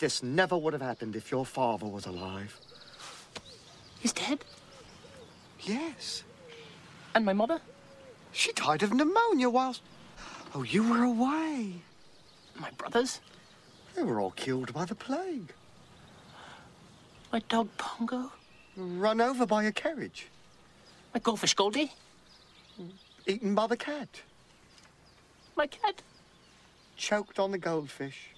this never would have happened if your father was alive. He's dead? Yes. And my mother? She died of pneumonia whilst... Oh, you were away. My brothers? They were all killed by the plague. My dog, Pongo? Run over by a carriage. My goldfish, Goldie? Eaten by the cat. My cat? Choked on the goldfish.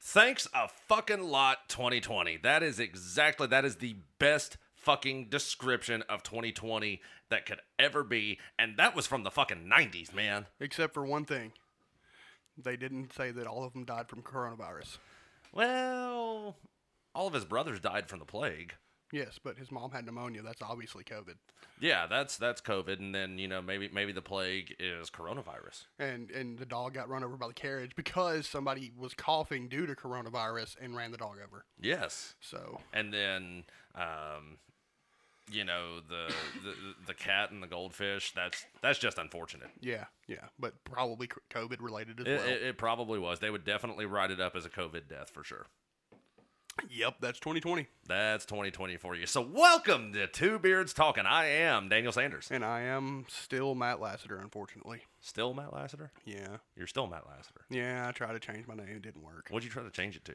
Thanks a fucking lot, 2020. That is the best fucking description of 2020 that could ever be, and that was from the fucking 90s, man. Except for one thing. They didn't say that all of them died from coronavirus. Well, all of his brothers died from the plague. Yes, but his mom had pneumonia. That's obviously COVID. Yeah, that's COVID, and then, you know, maybe the plague is coronavirus. And the dog got run over by the carriage because somebody was coughing due to coronavirus and ran the dog over. Yes. So. And then you know, the cat and the goldfish, that's just unfortunate. Yeah, but probably COVID related as well. It probably was. They would definitely write it up as a COVID death for sure. Yep, that's 2020. That's 2020 for you. So welcome to Two Beards Talking. I am Daniel Sanders. And I am still Matt Lassiter, unfortunately. Still Matt Lassiter? Yeah. You're still Matt Lassiter. Yeah, I tried to change my name. It didn't work. What'd you try to change it to?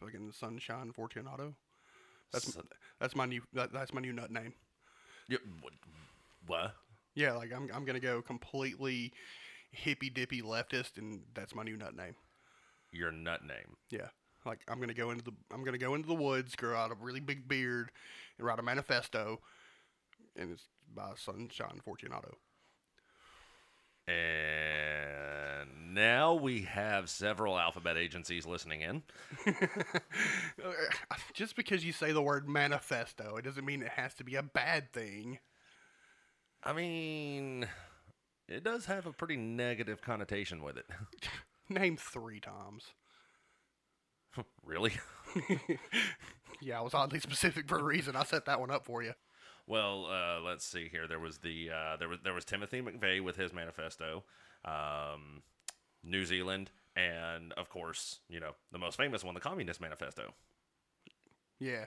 Fucking Sunshine Fortunato. That's my new nut name. Yeah, what? Yeah, like I'm gonna go completely hippy dippy leftist, and that's my new nut name. Your nut name. Yeah, like I'm gonna go into the woods, grow out a really big beard, and write a manifesto, and it's by Sunshine Fortunato. And now we have several alphabet agencies listening in. Just because you say the word manifesto, it doesn't mean it has to be a bad thing. I mean, it does have a pretty negative connotation with it. Name three times. Really? Yeah, I was oddly specific for a reason. I set that one up for you. Well, let's see here. There was there was Timothy McVeigh with his manifesto, New Zealand, and of course, you know, the most famous one, the Communist Manifesto. Yeah,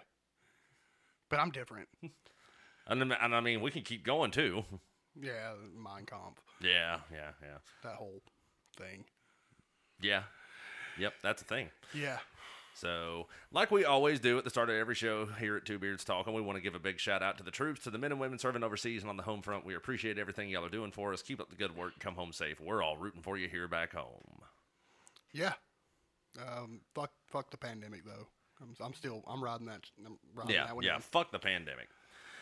but I'm different. And I mean, we can keep going too. Yeah, Mein Kampf. Yeah. That whole thing. Yeah. Yep, that's a thing. Yeah. So, like we always do at the start of every show here at Two Beards Talking, we want to give a big shout out to the troops, to the men and women serving overseas and on the home front. We appreciate everything y'all are doing for us. Keep up the good work. Come home safe. We're all rooting for you here back home. Yeah. Fuck the pandemic though. I'm riding that. I'm riding that one. Yeah. Fuck the pandemic.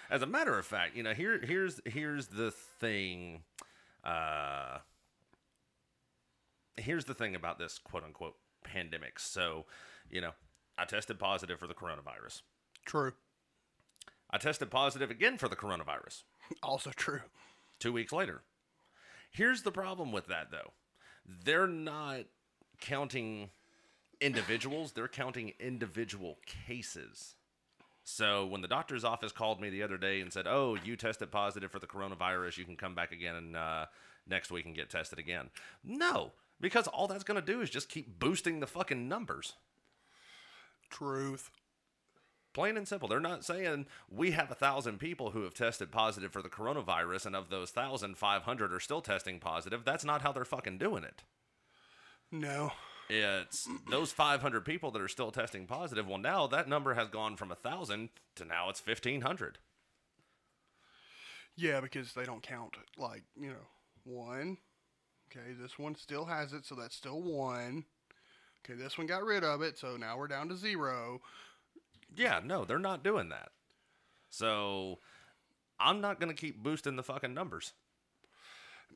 As a matter of fact, you know, here's the thing. Here's the thing about this quote unquote pandemic. So. You know, I tested positive for the coronavirus. True. I tested positive again for the coronavirus. Also true. 2 weeks later. Here's the problem with that, though. They're not counting individuals. They're counting individual cases. So when the doctor's office called me the other day and said, oh, you tested positive for the coronavirus, you can come back again and next week and get tested again. No, because all that's going to do is just keep boosting the fucking numbers. Truth. Plain and simple. They're not saying we have 1,000 people who have tested positive for the coronavirus, and of those 1,000, 500 are still testing positive. That's not how they're fucking doing it. No. It's those 500 people that are still testing positive. Well, now that number has gone from 1,000 to now it's 1,500. Yeah, because they don't count, like, you know, one. Okay, this one still has it, so that's still one. Okay, this one got rid of it, so now we're down to zero. Yeah, no, they're not doing that. So, I'm not going to keep boosting the fucking numbers.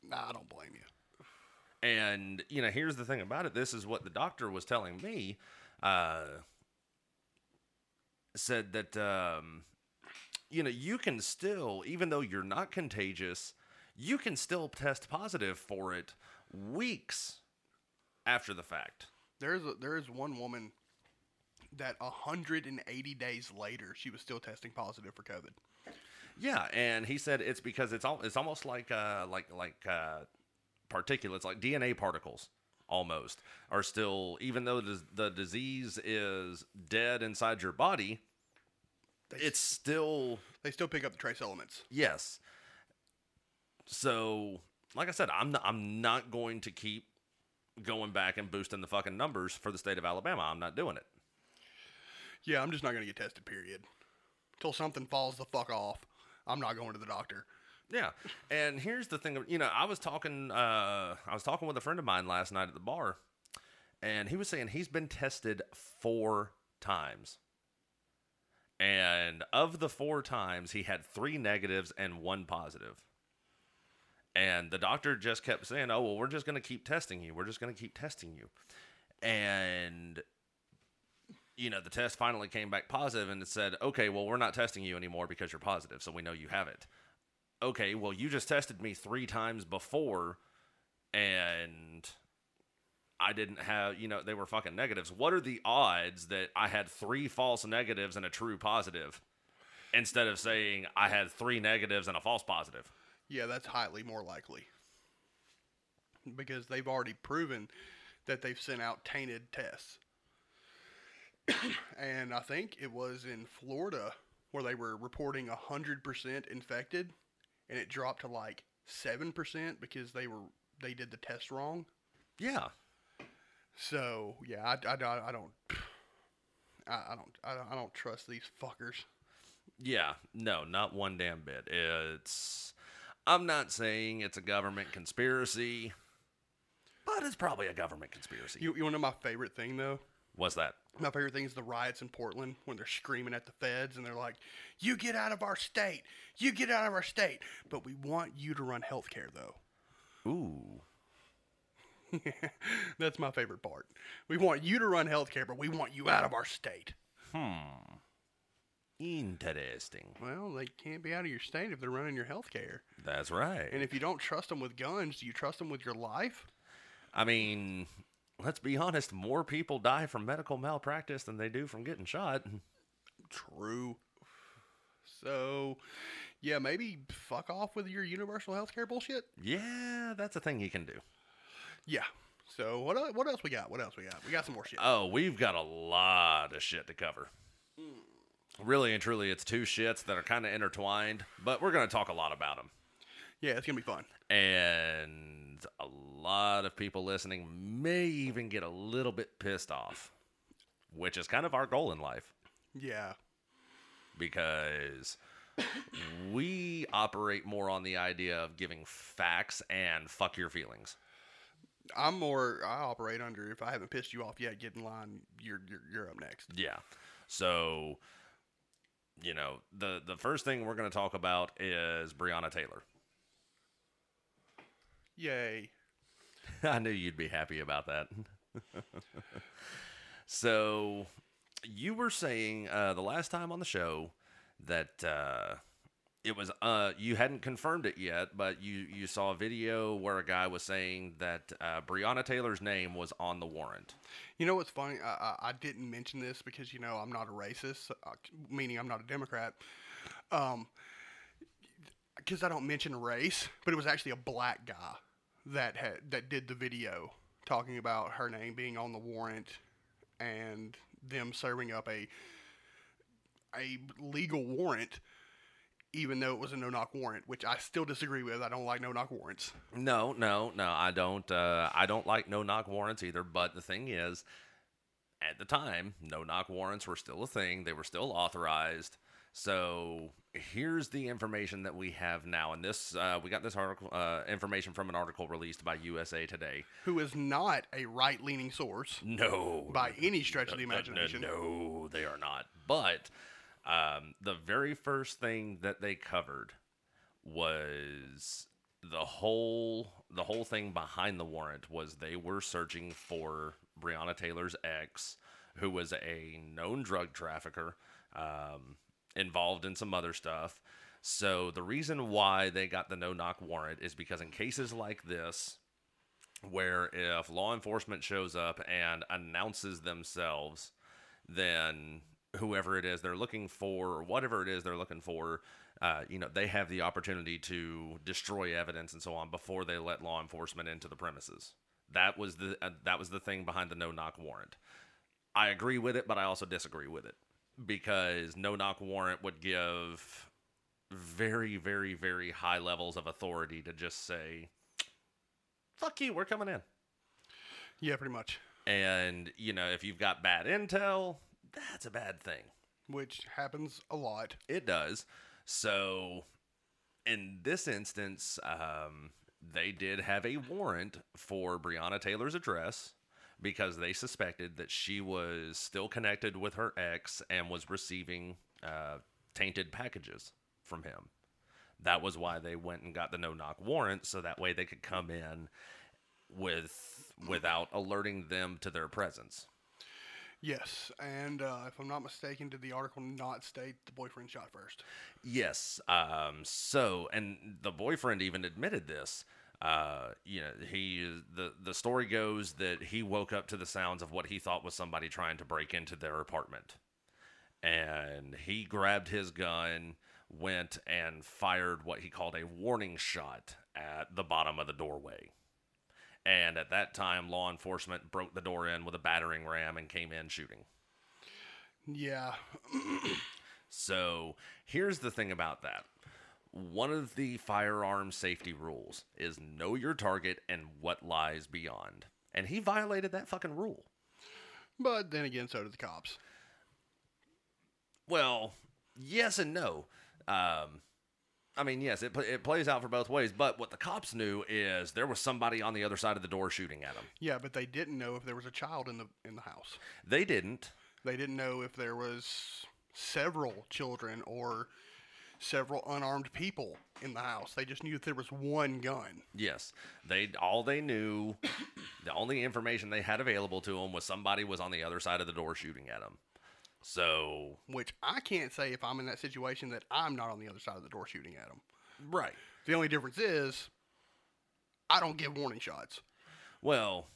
Nah, I don't blame you. And, you know, here's the thing about it. This is what the doctor was telling me. Said that, you know, you can still, even though you're not contagious, you can still test positive for it weeks after the fact. There is one woman that 180 days later, she was still testing positive for COVID. Yeah, and he said it's because it's almost like particulates, like DNA particles. almost are still, even though the disease is dead inside your body, it's still... They still pick up the trace elements. Yes. So, like I said, I'm not going to keep going back and boosting the fucking numbers for the state of Alabama. I'm not doing it. Yeah, I'm just not going to get tested, period. Until something falls the fuck off, I'm not going to the doctor. Yeah, and here's the thing. You know, I was talking with a friend of mine last night at the bar, and he was saying he's been tested 4 times. And of the 4 times, he had 3 negatives and 1 positive. And the doctor just kept saying, oh, well, we're just going to keep testing you. We're just going to keep testing you. And, you know, the test finally came back positive, and it said, okay, well, we're not testing you anymore because you're positive, so we know you have it. Okay, well, you just tested me 3 times before, and I didn't have, you know, they were fucking negatives. What are the odds that I had 3 false negatives and a true positive instead of saying I had 3 negatives and a false positive? Yeah, that's highly more likely because they've already proven that they've sent out tainted tests. And I think it was in Florida where they were reporting 100% infected, and it dropped to like 7% because they did the test wrong. Yeah. So yeah, I don't trust these fuckers. Yeah, no, not one damn bit. I'm not saying it's a government conspiracy, but it's probably a government conspiracy. You want to know my favorite thing though? What's that? My favorite thing is the riots in Portland when they're screaming at the feds and they're like, you get out of our state. You get out of our state. But we want you to run healthcare, though. Ooh. That's my favorite part. We want you to run healthcare, but we want you out of our state. Interesting. Well, they can't be out of your state if they're running your healthcare. That's right. And if you don't trust them with guns, do you trust them with your life? I mean... Let's be honest, more people die from medical malpractice than they do from getting shot. True. So, yeah, maybe fuck off with your universal healthcare bullshit. Yeah, that's a thing you can do. Yeah. So, what else we got? We got some more shit. Oh, we've got a lot of shit to cover. Really and truly, it's 2 shits that are kind of intertwined, but we're going to talk a lot about them. Yeah, it's going to be fun. And a lot of people listening may even get a little bit pissed off, which is kind of our goal in life. Yeah. Because we operate more on the idea of giving facts and fuck your feelings. I operate under, if I haven't pissed you off yet, get in line, you're up next. Yeah. So, you know, the first thing we're going to talk about is Breonna Taylor. Yay. I knew you'd be happy about that. So, you were saying the last time on the show that it was you hadn't confirmed it yet, but you saw a video where a guy was saying that Breonna Taylor's name was on the warrant. You know what's funny? I didn't mention this because, you know, I'm not a racist, meaning I'm not a Democrat. Because I don't mention race, but it was actually a black guy that did the video talking about her name being on the warrant and them serving up a legal warrant, even though it was a no-knock warrant, which I still disagree with. I don't like no-knock warrants. No, I don't. I don't like no-knock warrants either. But the thing is, at the time, no-knock warrants were still a thing. They were still authorized. So here's the information that we have now, and this we got this article information from an article released by USA Today, who is not a right-leaning source. No, by any stretch of the imagination. No, they are not. But the very first thing that they covered was the whole thing behind the warrant was they were searching for Breonna Taylor's ex, who was a known drug trafficker. Involved in some other stuff. So the reason why they got the no-knock warrant is because in cases like this, where if law enforcement shows up and announces themselves, then whoever it is they're looking for, or whatever it is they're looking for, you know, they have the opportunity to destroy evidence and so on before they let law enforcement into the premises. That was the thing behind the no-knock warrant. I agree with it, but I also disagree with it, because no-knock warrant would give very, very, very high levels of authority to just say, fuck you, we're coming in. Yeah, pretty much. And, you know, if you've got bad intel, that's a bad thing. Which happens a lot. It does. So, in this instance, they did have a warrant for Breonna Taylor's address because they suspected that she was still connected with her ex and was receiving tainted packages from him. That was why they went and got the no-knock warrant, so that way they could come in without alerting them to their presence. Yes, and if I'm not mistaken, did the article not state the boyfriend shot first? Yes. And the boyfriend even admitted this. The story goes that he woke up to the sounds of what he thought was somebody trying to break into their apartment, and he grabbed his gun, went and fired what he called a warning shot at the bottom of the doorway. And at that time, law enforcement broke the door in with a battering ram and came in shooting. Yeah. So here's the thing about that. One of the firearm safety rules is know your target and what lies beyond. And he violated that fucking rule. But then again, so did the cops. Well, yes and no. Yes, it plays out for both ways, but what the cops knew is there was somebody on the other side of the door shooting at them. Yeah, but they didn't know if there was a child in the house. They didn't. They didn't know if there was several children or several unarmed people in the house. They just knew that there was one gun. Yes. The only information they had available to them was somebody was on the other side of the door shooting at them. So, which I can't say if I'm in that situation that I'm not on the other side of the door shooting at them. Right. The only difference is I don't give warning shots. Well,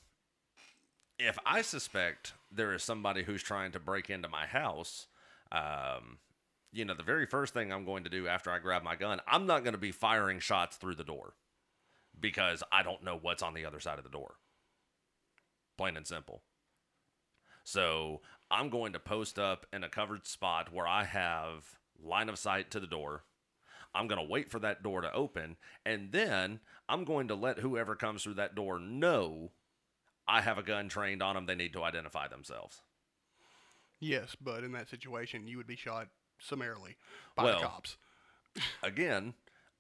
if I suspect there is somebody who's trying to break into my house, the very first thing I'm going to do after I grab my gun, I'm not going to be firing shots through the door because I don't know what's on the other side of the door. Plain and simple. So, I'm going to post up in a covered spot where I have line of sight to the door. I'm going to wait for that door to open, and then I'm going to let whoever comes through that door know I have a gun trained on them. They need to identify themselves. Yes, but in that situation, you would be shot summarily by the cops. Again,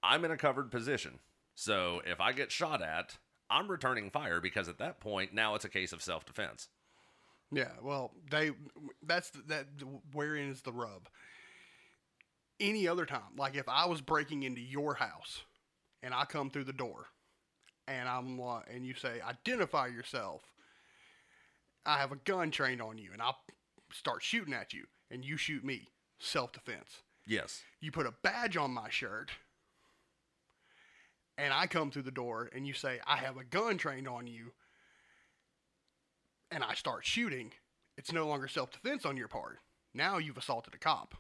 I'm in a covered position. So, if I get shot at, I'm returning fire because at that point, now it's a case of self-defense. Yeah, well, wherein is the rub. Any other time, like if I was breaking into your house and I come through the door and and you say, identify yourself, I have a gun trained on you and I'll start shooting at you and you shoot me, self-defense. Yes. You put a badge on my shirt and I come through the door and you say, I have a gun trained on you, and I start shooting, it's no longer self-defense on your part. Now you've assaulted a cop.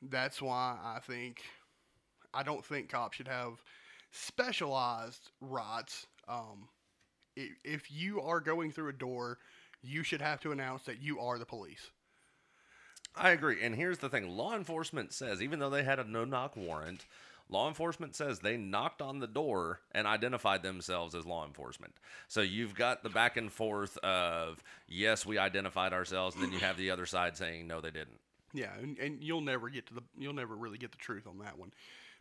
That's why I don't think cops should have specialized rights. If you are going through a door, you should have to announce that you are the police. I agree. And here's the thing. Law enforcement says, even though they had a no-knock warrant, law enforcement says they knocked on the door and identified themselves as law enforcement. So you've got the back and forth of, yes, we identified ourselves, and then you have the other side saying, no, they didn't. Yeah, and you'll never really get the truth on that one.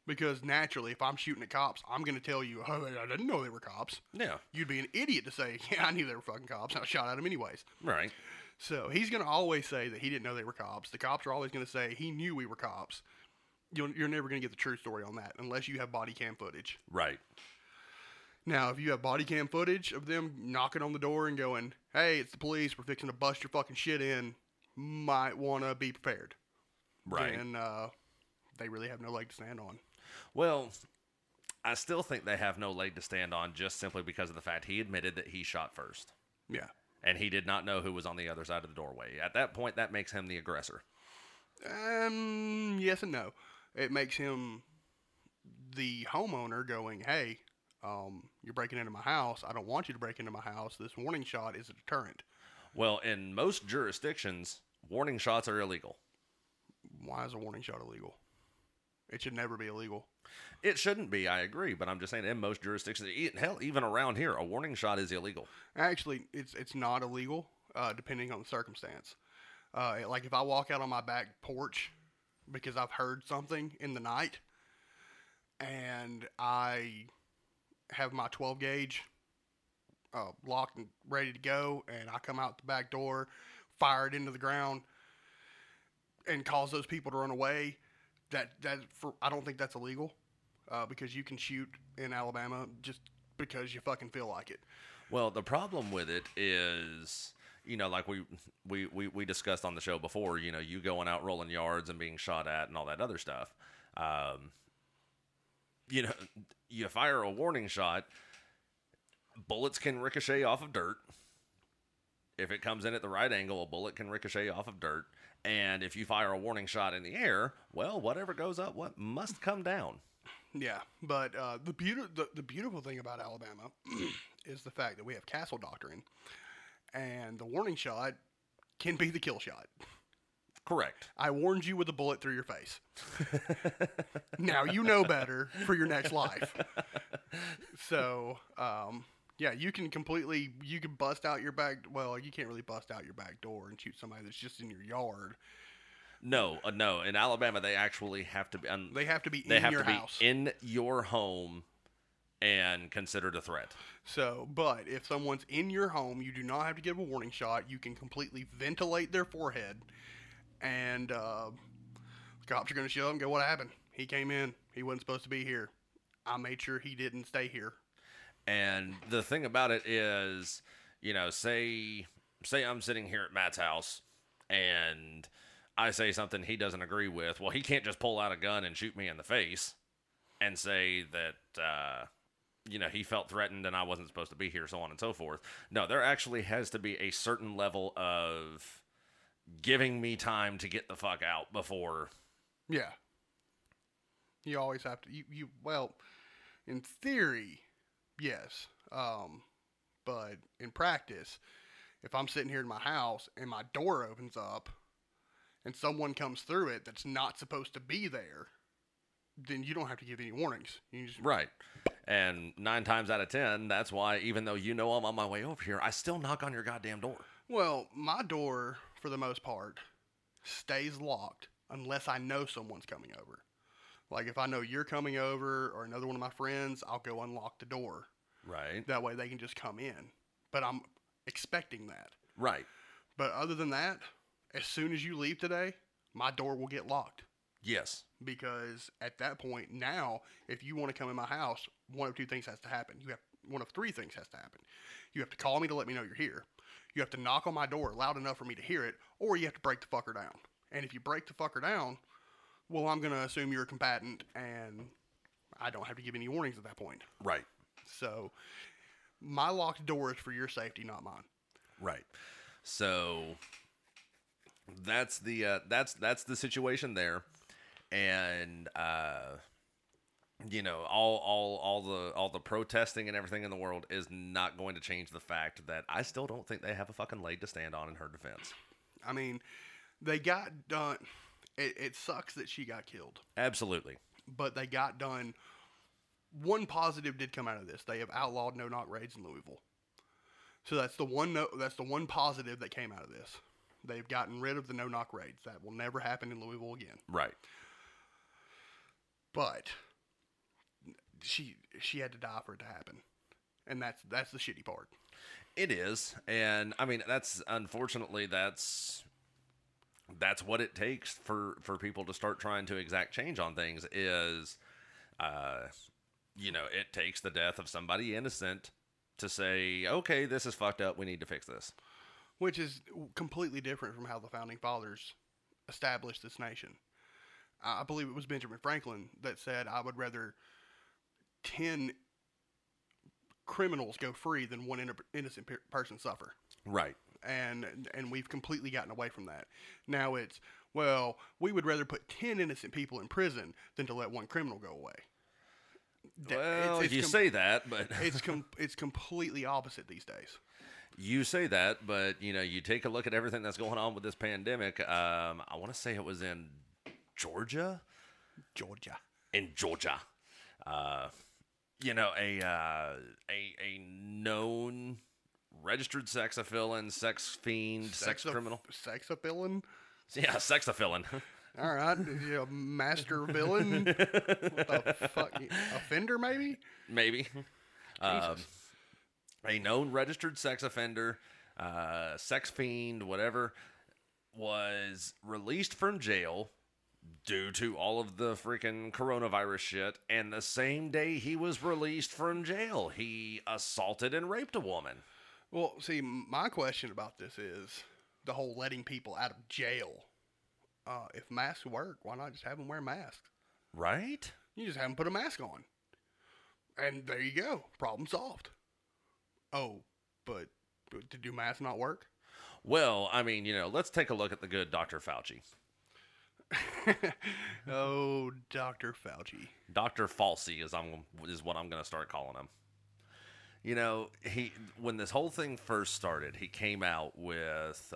Because naturally, if I'm shooting at cops, I'm going to tell you, oh, I didn't know they were cops. Yeah. You'd be an idiot to say, yeah, I knew they were fucking cops, and I shot at them anyways. Right. So he's going to always say that he didn't know they were cops. The cops are always going to say he knew we were cops. You're never going to get the true story on that unless you have body cam footage. Right. Now, if you have body cam footage of them knocking on the door and going, hey, it's the police, we're fixing to bust your fucking shit in, might want to be prepared. Right. And they really have no leg to stand on. Well, I still think they have no leg to stand on just simply because of the fact he admitted that he shot first. Yeah. And he did not know who was on the other side of the doorway. At that point, that makes him the aggressor. Yes and no. It makes him the homeowner going, hey, You're breaking into my house. I don't want you to break into my house. This warning shot is a deterrent. Well, in most jurisdictions, warning shots are illegal. Why is a warning shot illegal? It should never be illegal. It shouldn't be, I agree, but I'm just saying in most jurisdictions, hell, even around here, a warning shot is illegal. Actually, it's not illegal, depending on the circumstance. Like if I walk out on my back porch because I've heard something in the night and I have my 12 gauge locked and ready to go, and I come out the back door, fire it into the ground, and cause those people to run away, I don't think that's illegal, because you can shoot in Alabama just because you fucking feel like it. Well, the problem with it is, you know, like we discussed on the show before, you know, you going out rolling yards and being shot at and all that other stuff. You know, you fire a warning shot, bullets can ricochet off of dirt. If it comes in at the right angle, a bullet can ricochet off of dirt. And if you fire a warning shot in the air, well, whatever goes up, what must come down. Yeah, but the beautiful thing about Alabama is the fact that we have castle doctrine, and the warning shot can be the kill shot. Correct. I warned you with a bullet through your face. Now you know better for your next life. So, yeah, you can bust out your back. Well, you can't really bust out your back door and shoot somebody that's just in your yard. No, no. In Alabama, they actually have to be. They have to be in your house, in your home, and considered a threat. So, but if someone's in your home, you do not have to give a warning shot. You can completely ventilate their forehead, and the cops are going to show up and go, "What happened? He came in. He wasn't supposed to be here. I made sure he didn't stay here." And the thing about it is, you know, say I'm sitting here at Matt's house and I say something he doesn't agree with. Well, he can't just pull out a gun and shoot me in the face and say that, you know, he felt threatened and I wasn't supposed to be here, so on and so forth. No, there actually has to be a certain level of giving me time to get the fuck out before. Yeah. You always have to, well, in theory, yes, but in practice, if I'm sitting here in my house and my door opens up and someone comes through it that's not supposed to be there, then you don't have to give any warnings. You just... Right. And 9 times out of 10, that's why, even though you know I'm on my way over here, I still knock on your goddamn door. Well, my door, for the most part, stays locked unless I know someone's coming over. Like, if I know you're coming over or another one of my friends, I'll go unlock the door. Right. That way they can just come in. But I'm expecting that. Right. But other than that, as soon as you leave today, my door will get locked. Yes. Because at that point now, if you want to come in my house, one of two things has to happen. One of three things has to happen. You have to call me to let me know you're here. You have to knock on my door loud enough for me to hear it, or you have to break the fucker down. And if you break the fucker down... Well, I'm going to assume you're a combatant, and I don't have to give any warnings at that point. Right. So, my locked door is for your safety, not mine. Right. So, that's the situation there, and you know, all the protesting and everything in the world is not going to change the fact that I still don't think they have a fucking leg to stand on in her defense. I mean, they got done. It sucks that she got killed. Absolutely. But they got done. One positive did come out of this. They have outlawed no-knock raids in Louisville. So that's the one positive that came out of this. They've gotten rid of the no-knock raids. That will never happen in Louisville again. Right. But she had to die for it to happen. And that's the shitty part. It is. And I mean, that's what it takes for people to start trying to exact change on things is, you know, it takes the death of somebody innocent to say, okay, this is fucked up. We need to fix this. Which is completely different from how the founding fathers established this nation. I believe it was Benjamin Franklin that said, I would rather 10 criminals go free than one innocent person suffer. Right. And we've completely gotten away from that. Now it's, well, we would rather put 10 innocent people in prison than to let one criminal go away. Well, it's you say that, but it's completely opposite these days. You say that, but you know, you take a look at everything that's going on with this pandemic. I want to say it was in Georgia. You know, a known registered sexophilin, sex fiend, sex criminal, sexophilin. Yeah, sexophilin. All right, a master villain, what the fuck, offender maybe? Maybe. A known registered sex offender, sex fiend, whatever, was released from jail due to all of the freaking coronavirus shit, and the same day he was released from jail, he assaulted and raped a woman. Well, see, my question about this is the whole letting people out of jail. If masks work, why not just have them wear masks? Right? You just have them put a mask on. And there you go. Problem solved. Oh, but do masks not work? Well, I mean, you know, let's take a look at the good Dr. Fauci. Oh, Dr. Fauci. Dr. Falsey is what I'm going to start calling him. You know, when this whole thing first started, he came out with...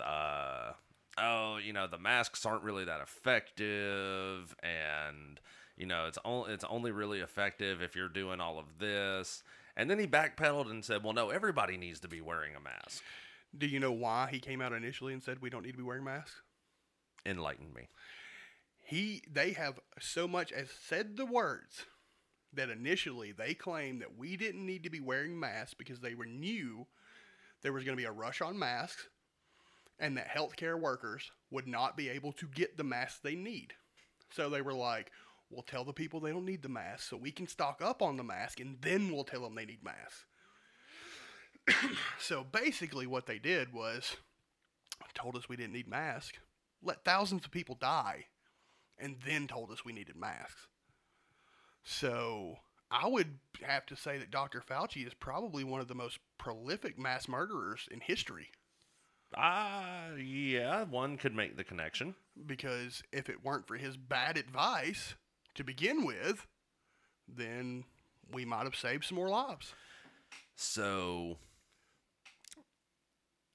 oh, you know, the masks aren't really that effective, and, you know, it's only really effective if you're doing all of this. And then he backpedaled and said, well, no, everybody needs to be wearing a mask. Do you know why he came out initially and said we don't need to be wearing masks? Enlighten me. They have so much as said the words that initially they claimed that we didn't need to be wearing masks because they knew there was going to be a rush on masks, and that healthcare workers would not be able to get the masks they need. So they were like, we'll tell the people they don't need the masks so we can stock up on the mask, and then we'll tell them they need masks. So basically what they did was told us we didn't need masks, let thousands of people die, and then told us we needed masks. So I would have to say that Dr. Fauci is probably one of the most prolific mass murderers in history. Yeah, one could make the connection. Because if it weren't for his bad advice to begin with, then we might have saved some more lives. So,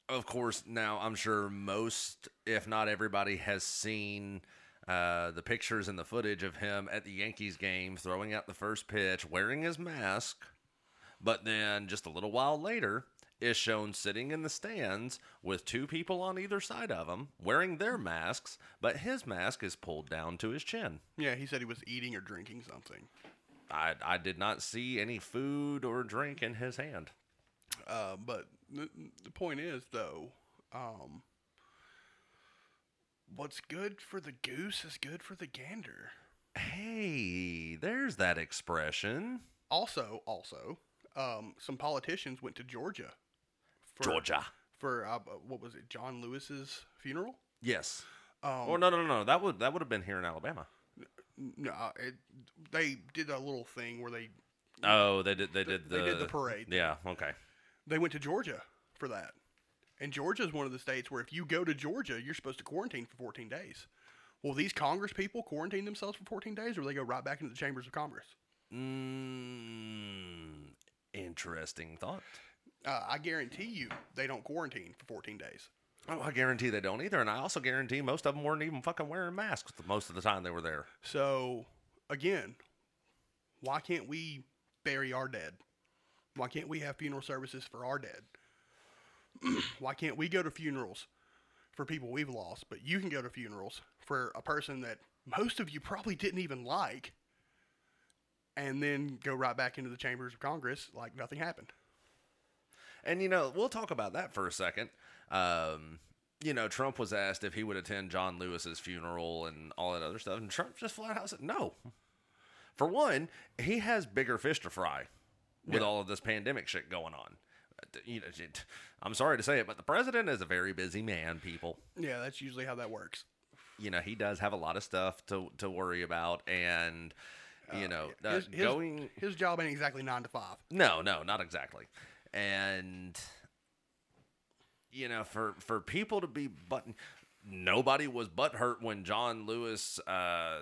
of course, now I'm sure most, if not everybody, has seen the pictures and the footage of him at the Yankees game, throwing out the first pitch, wearing his mask, but then just a little while later... is shown sitting in the stands with two people on either side of him wearing their masks, but his mask is pulled down to his chin. Yeah, he said he was eating or drinking something. I did not see any food or drink in his hand. But the point is, though, what's good for the goose is good for the gander. Hey, there's that expression. Also, some politicians went to Georgia. For what was it, John Lewis's funeral? Yes. Oh, no. That would have been here in Alabama. No, they did a little thing where they. Oh, they did the parade. Yeah. Okay. They went to Georgia for that, and Georgia is one of the states where if you go to Georgia, you're supposed to quarantine for 14 days. Will these Congress people quarantine themselves for 14 days, or will they go right back into the chambers of Congress? Interesting thought. I guarantee you they don't quarantine for 14 days. Oh, I guarantee they don't either. And I also guarantee most of them weren't even fucking wearing masks most of the time they were there. So, again, why can't we bury our dead? Why can't we have funeral services for our dead? Why can't we go to funerals for people we've lost, but you can go to funerals for a person that most of you probably didn't even like? And then go right back into the chambers of Congress like nothing happened. And, you know, we'll talk about that for a second. You know, Trump was asked if he would attend John Lewis's funeral and all that other stuff. And Trump just flat out said no. For one, he has bigger fish to fry with all of this pandemic shit going on. You know, I'm sorry to say it, but the president is a very busy man, people. Yeah, that's usually how that works. You know, he does have a lot of stuff to worry about, and... you know, his job ain't exactly 9 to 5. No, not exactly. And, you know, for people to be button, nobody was butthurt when John Lewis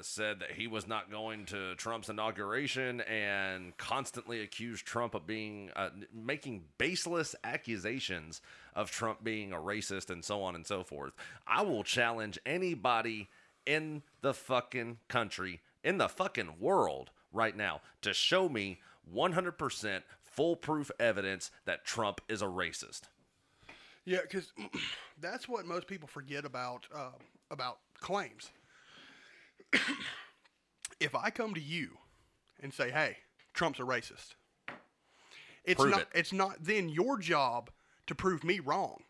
said that he was not going to Trump's inauguration and constantly accused Trump of being making baseless accusations of Trump being a racist and so on and so forth. I will challenge anybody in the fucking country, in the fucking world right now, to show me 100% foolproof evidence that Trump is a racist. Yeah, because that's what most people forget about claims. If I come to you and say, "Hey, Trump's a racist," it's not then your job to prove me wrong.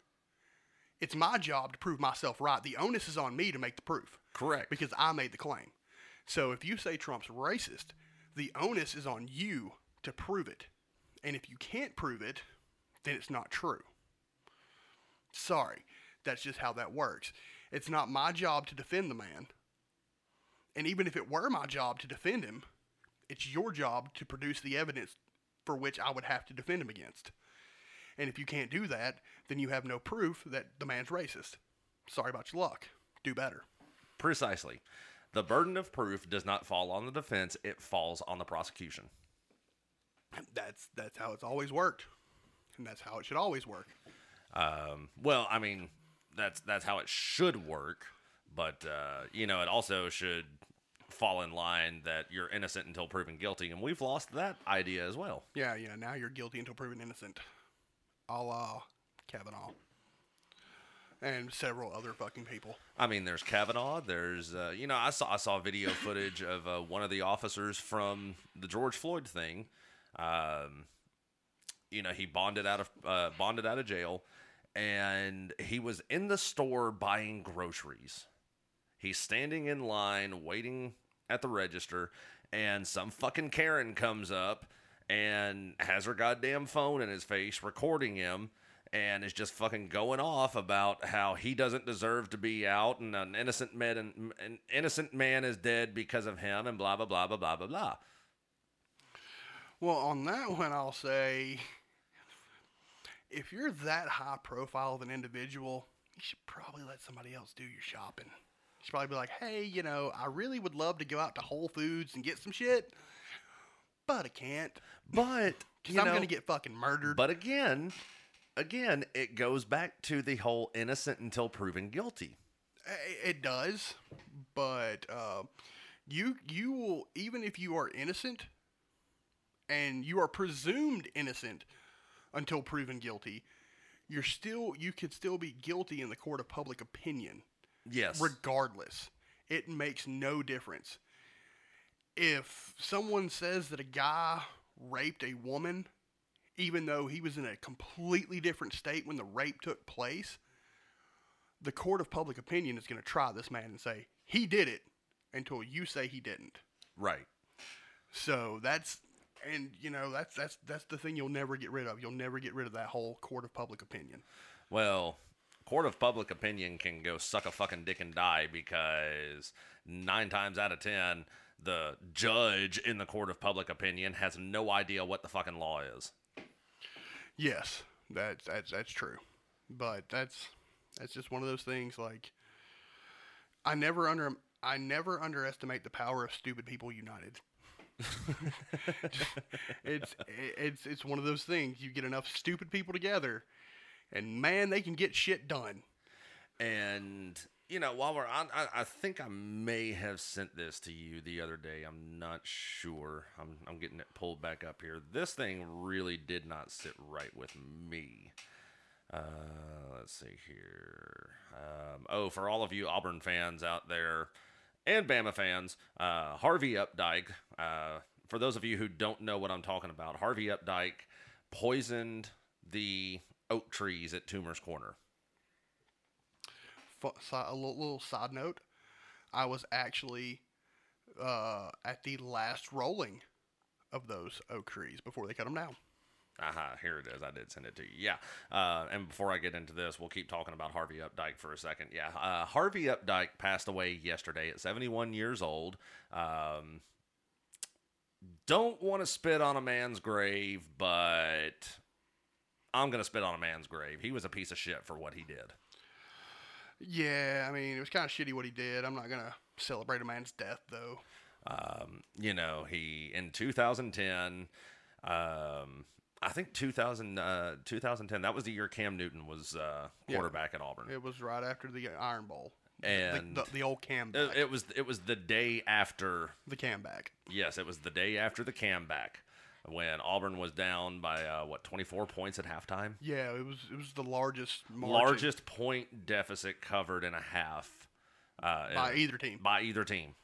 It's my job to prove myself right. The onus is on me to make the proof. Correct. Because I made the claim. So if you say Trump's racist, the onus is on you to prove it. And if you can't prove it, then it's not true. Sorry, that's just how that works. It's not my job to defend the man. And even if it were my job to defend him, it's your job to produce the evidence for which I would have to defend him against. And if you can't do that, then you have no proof that the man's racist. Sorry about your luck. Do better. Precisely. The burden of proof does not fall on the defense. It falls on the prosecution. That's how it's always worked. And that's how it should always work. Well, I mean, that's how it should work, but, you know, it also should fall in line that you're innocent until proven guilty. And we've lost that idea as well. Yeah. Yeah. Now you're guilty until proven innocent. A la Kavanaugh and several other fucking people. I mean, there's Kavanaugh. There's, you know, I saw video footage of, one of the officers from the George Floyd thing. You know, he bonded out of jail. And he was in the store buying groceries. He's standing in line, waiting at the register, and some fucking Karen comes up and has her goddamn phone in his face, recording him, and is just fucking going off about how he doesn't deserve to be out, and an innocent man is dead because of him, and blah, blah, blah, blah, blah, blah, blah. Well, on that one, I'll say, if you're that high profile of an individual, you should probably let somebody else do your shopping. You should probably be like, hey, you know, I really would love to go out to Whole Foods and get some shit, but I can't. But, you know, I'm going to get fucking murdered. But again, it goes back to the whole innocent until proven guilty. It does. But you will, even if you are innocent, and you are presumed innocent until proven guilty, you could still be guilty in the court of public opinion. Yes. Regardless. It makes no difference. If someone says that a guy raped a woman, even though he was in a completely different state when the rape took place, the court of public opinion is going to try this man and say, he did it, until you say he didn't. Right. So that's... And, you know, that's the thing you'll never get rid of. You'll never get rid of that whole court of public opinion. Well, court of public opinion can go suck a fucking dick and die, because 9 times out of 10, the judge in the court of public opinion has no idea what the fucking law is. Yes, that's true. But that's just one of those things. Like, I never underestimate the power of stupid people united. it's one of those things. You get enough stupid people together, and man, they can get shit done. And you know, while we're on, I think I may have sent this to you the other day. I'm not sure. I'm getting it pulled back up here. This thing really did not sit right with me. Let's see here. For all of you Auburn fans out there, and Bama fans, Harvey Updyke, for those of you who don't know what I'm talking about, Harvey Updyke poisoned the oak trees at Toomer's Corner. A little side note, I was actually at the last rolling of those oak trees before they cut them down. Aha, here it is. I did send it to you. Yeah. And before I get into this, we'll keep talking about Harvey Updyke for a second. Yeah. Harvey Updyke passed away yesterday at 71 years old. Don't want to spit on a man's grave, but I'm going to spit on a man's grave. He was a piece of shit for what he did. Yeah, I mean, it was kind of shitty what he did. I'm not going to celebrate a man's death, though. You know, he, in 2010, I think 2010, that was the year Cam Newton was quarterback at Auburn. It was right after the Iron Bowl. And the old comeback. It was the day after the comeback. Yes, it was the day after the comeback when Auburn was down by 24 points at halftime. Yeah, it was the largest point deficit covered in a half by either team.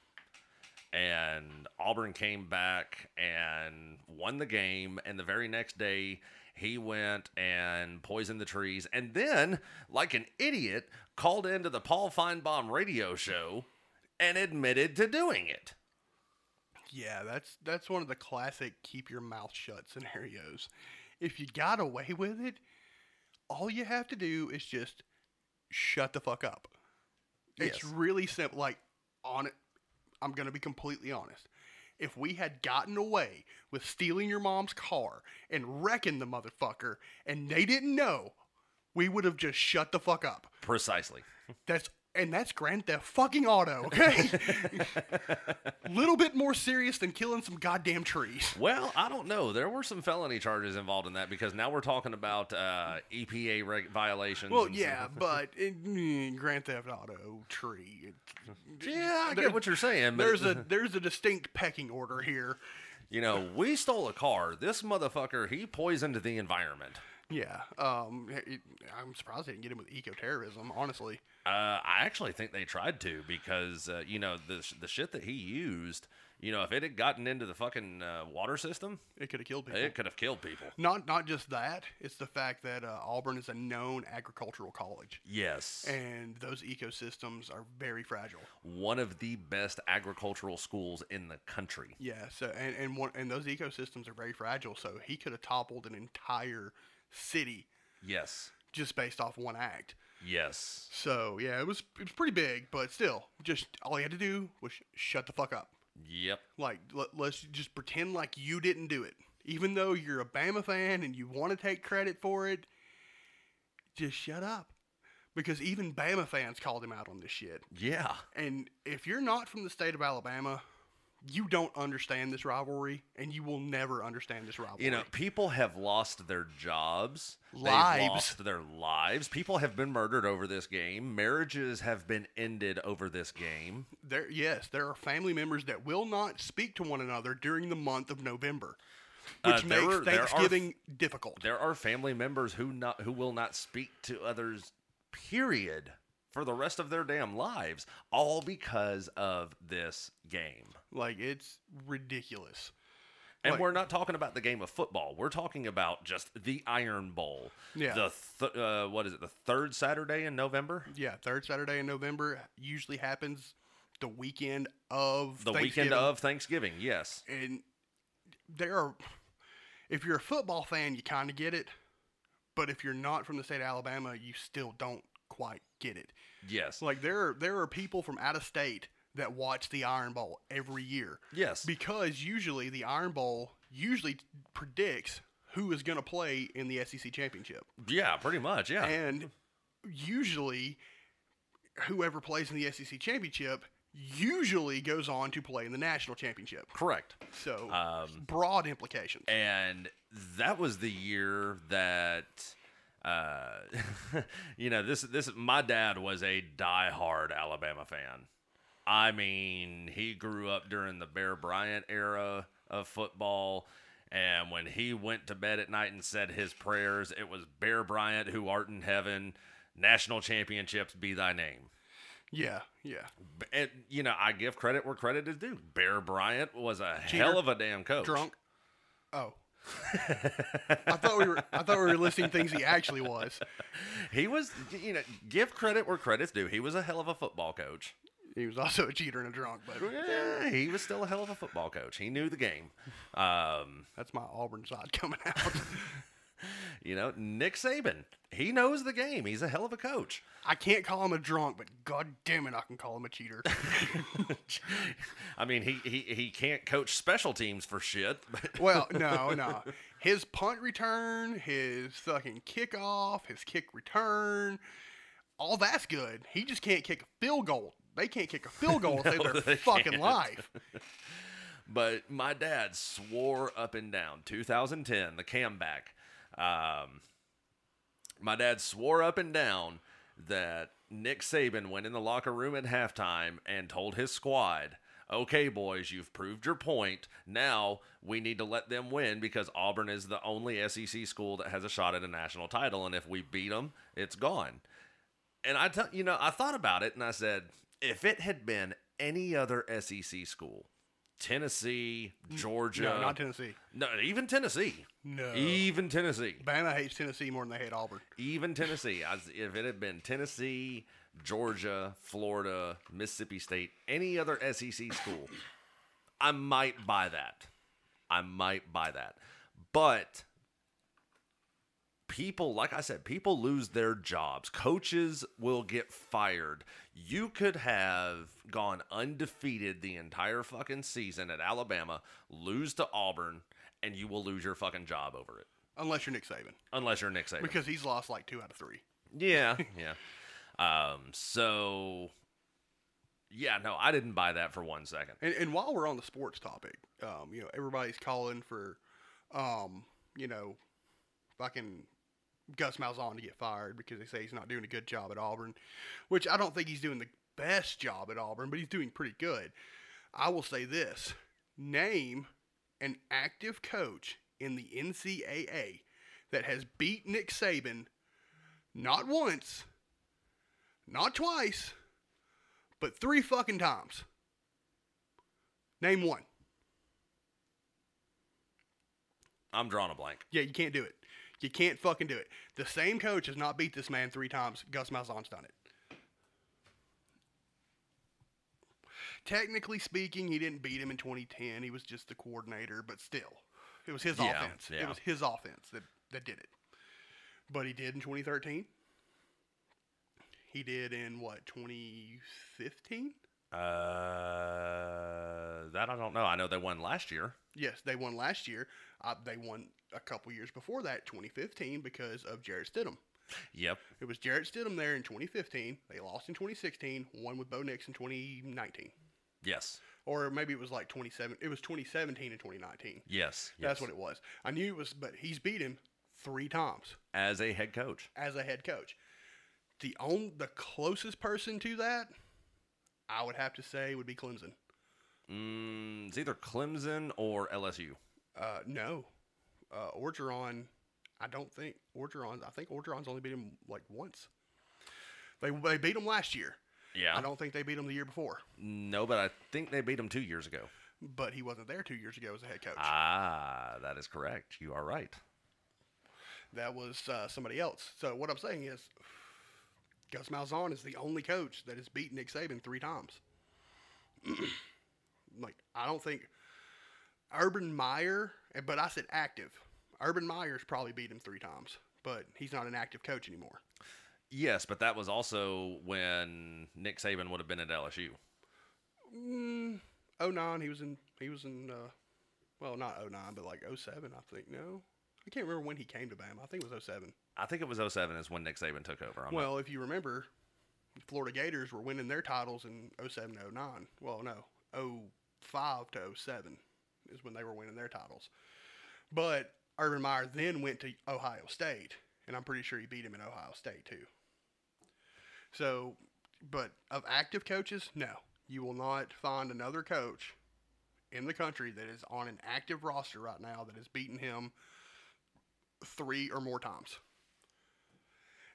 And Auburn came back and won the game, and the very next day he went and poisoned the trees, and then, like an idiot, called into the Paul Feinbaum radio show and admitted to doing it. Yeah, that's one of the classic keep your mouth shut scenarios. If you got away with it, all you have to do is just shut the fuck up. Yes. It's really simple. Like, I'm going to be completely honest. If we had gotten away with stealing your mom's car and wrecking the motherfucker and they didn't know, we would have just shut the fuck up. Precisely. That's Grand Theft fucking Auto, okay? Little bit more serious than killing some goddamn trees. Well, I don't know. There were some felony charges involved in that because now we're talking about EPA violations. Well, yeah, but Grand Theft Auto tree. Yeah, I get what you're saying. But there's a distinct pecking order here. You know, we stole a car. This motherfucker, he poisoned the environment. Yeah, I'm surprised they didn't get him with eco-terrorism, honestly. I actually think they tried to because, you know, the shit that he used, you know, if it had gotten into the fucking water system... It could have killed people. It could have killed people. Not just that, it's the fact that Auburn is a known agricultural college. Yes. And those ecosystems are very fragile. One of the best agricultural schools in the country. Yeah, so, and those ecosystems are very fragile, so he could have toppled an entire... city. Yes. Just based off one act. Yes. So, yeah, it was pretty big, but still, just all you had to do was shut the fuck up. Yep. Like, let's just pretend like you didn't do it. Even though you're a Bama fan and you want to take credit for it, just shut up. Because even Bama fans called him out on this shit. Yeah. And if you're not from the state of Alabama... You don't understand this rivalry, and you will never understand this rivalry. You know, people have lost their jobs. Lives. They've lost their lives. People have been murdered over this game. Marriages have been ended over this game. There are family members that will not speak to one another during the month of November, which makes Thanksgiving difficult. There are family members who will not speak to others, period. For the rest of their damn lives, all because of this game. Like, it's ridiculous. And like, we're not talking about the game of football. We're talking about just the Iron Bowl. Yeah. The third Saturday in November? Yeah, third Saturday in November usually happens the weekend of Thanksgiving. The weekend of Thanksgiving, yes. And if you're a football fan, you kind of get it. But if you're not from the state of Alabama, you still don't quite get it. Yes. Like there are people from out of state that watch the Iron Bowl every year. Yes. Because usually the Iron Bowl predicts who is going to play in the SEC Championship. Yeah, pretty much, yeah. And usually whoever plays in the SEC Championship usually goes on to play in the National Championship. Correct. So broad implications. And that was the year that you know, my dad was a diehard Alabama fan. I mean, he grew up during the Bear Bryant era of football, and when he went to bed at night and said his prayers, it was Bear Bryant who art in heaven, national championships be thy name. Yeah, yeah. And, you know, I give credit where credit is due. Bear Bryant was a hell of a damn coach. Drunk? Oh. I thought we were listing things he actually was. He was, you know, give credit where credit's due. He was a hell of a football coach. He was also a cheater and a drunk, but yeah, he was still a hell of a football coach. He knew the game. That's my Auburn side coming out. You know, Nick Saban, he knows the game. He's a hell of a coach. I can't call him a drunk, but god damn it, I can call him a cheater. I mean, he can't coach special teams for shit. Well, no. His punt return, his fucking kickoff, his kick return, all that's good. He just can't kick a field goal. They can't kick a field goal no, through their fucking life. But my dad swore up and down. 2010, the comeback. My dad swore up and down that Nick Saban went in the locker room at halftime and told his squad, okay, boys, you've proved your point. Now we need to let them win because Auburn is the only SEC school that has a shot at a national title. And if we beat them, it's gone. And I thought about it and I said, if it had been any other SEC school, Tennessee, Georgia. No, not Tennessee. No, even Tennessee. No. Even Tennessee. Bama hates Tennessee more than they hate Auburn. Even Tennessee. If it had been Tennessee, Georgia, Florida, Mississippi State, any other SEC school, I might buy that. But people, like I said, people lose their jobs. Coaches will get fired. You could have gone undefeated the entire fucking season at Alabama, lose to Auburn, and you will lose your fucking job over it. Unless you're Nick Saban. Because he's lost like 2 out of 3. Yeah, yeah. So, yeah, no, I didn't buy that for 1 second. And while we're on the sports topic, everybody's calling for, fucking Gus Malzahn to get fired because they say he's not doing a good job at Auburn, which I don't think he's doing the best job at Auburn, but he's doing pretty good. I will say this. Name an active coach in the NCAA that has beat Nick Saban not once, not twice, but 3 fucking times. Name one. I'm drawing a blank. Yeah, you can't do it. You can't fucking do it. The same coach has not beat this man 3 times. Gus Malzahn's done it. Technically speaking, he didn't beat him in 2010. He was just the coordinator, but still. It was his offense. Yeah. It was his offense that did it. But he did in 2013. He did in, 2015? That I don't know. I know they won last year. Yes, they won last year. They won a couple years before that, 2015, because of Jarrett Stidham. Yep. It was Jarrett Stidham there in 2015. They lost in 2016, won with Bo Nix in 2019. Yes. Or maybe it was 2017 and 2019. Yes. That's what it was. I knew it was, but he's beat him 3 times. As a head coach. The closest person to that, I would have to say, would be Clemson. It's either Clemson or LSU. No. Orgeron, I think Orgeron's only beat him once. They beat him last year. Yeah. I don't think they beat him the year before. No, but I think they beat him 2 years ago. But he wasn't there 2 years ago as a head coach. Ah, that is correct. You are right. That was somebody else. So what I'm saying is, Gus Malzahn is the only coach that has beaten Nick Saban 3 times. I don't think Urban Meyer, but I said active. Urban Meyer's probably beat him 3 times, but he's not an active coach anymore. Yes, but that was also when Nick Saban would have been at LSU. 09, he was in. Well, not 09, but 07, I think. No, I can't remember when he came to Bama. I think it was 07. I think it was 07 is when Nick Saban took over. If you remember, the Florida Gators were winning their titles in 07 to 09. Well, no, 05 to 07 is when they were winning their titles. But Urban Meyer then went to Ohio State, and I'm pretty sure he beat him in Ohio State too. So, but of active coaches, no. You will not find another coach in the country that is on an active roster right now that has beaten him 3 or more times.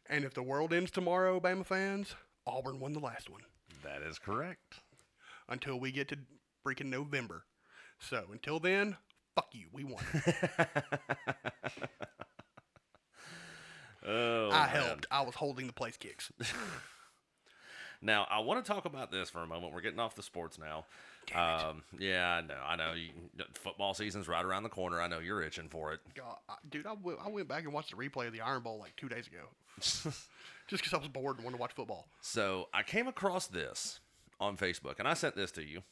And if the world ends tomorrow, Bama fans, Auburn won the last one. That is correct. Until we get to freaking November. So, until then, fuck you. We won. I helped. I was holding the place kicks. Now, I want to talk about this for a moment. We're getting off the sports now. Yeah, I know. Football season's right around the corner. I know you're itching for it. God, dude, I went back and watched the replay of the Iron Bowl 2 days ago. Just because I was bored and wanted to watch football. So, I came across this on Facebook, and I sent this to you.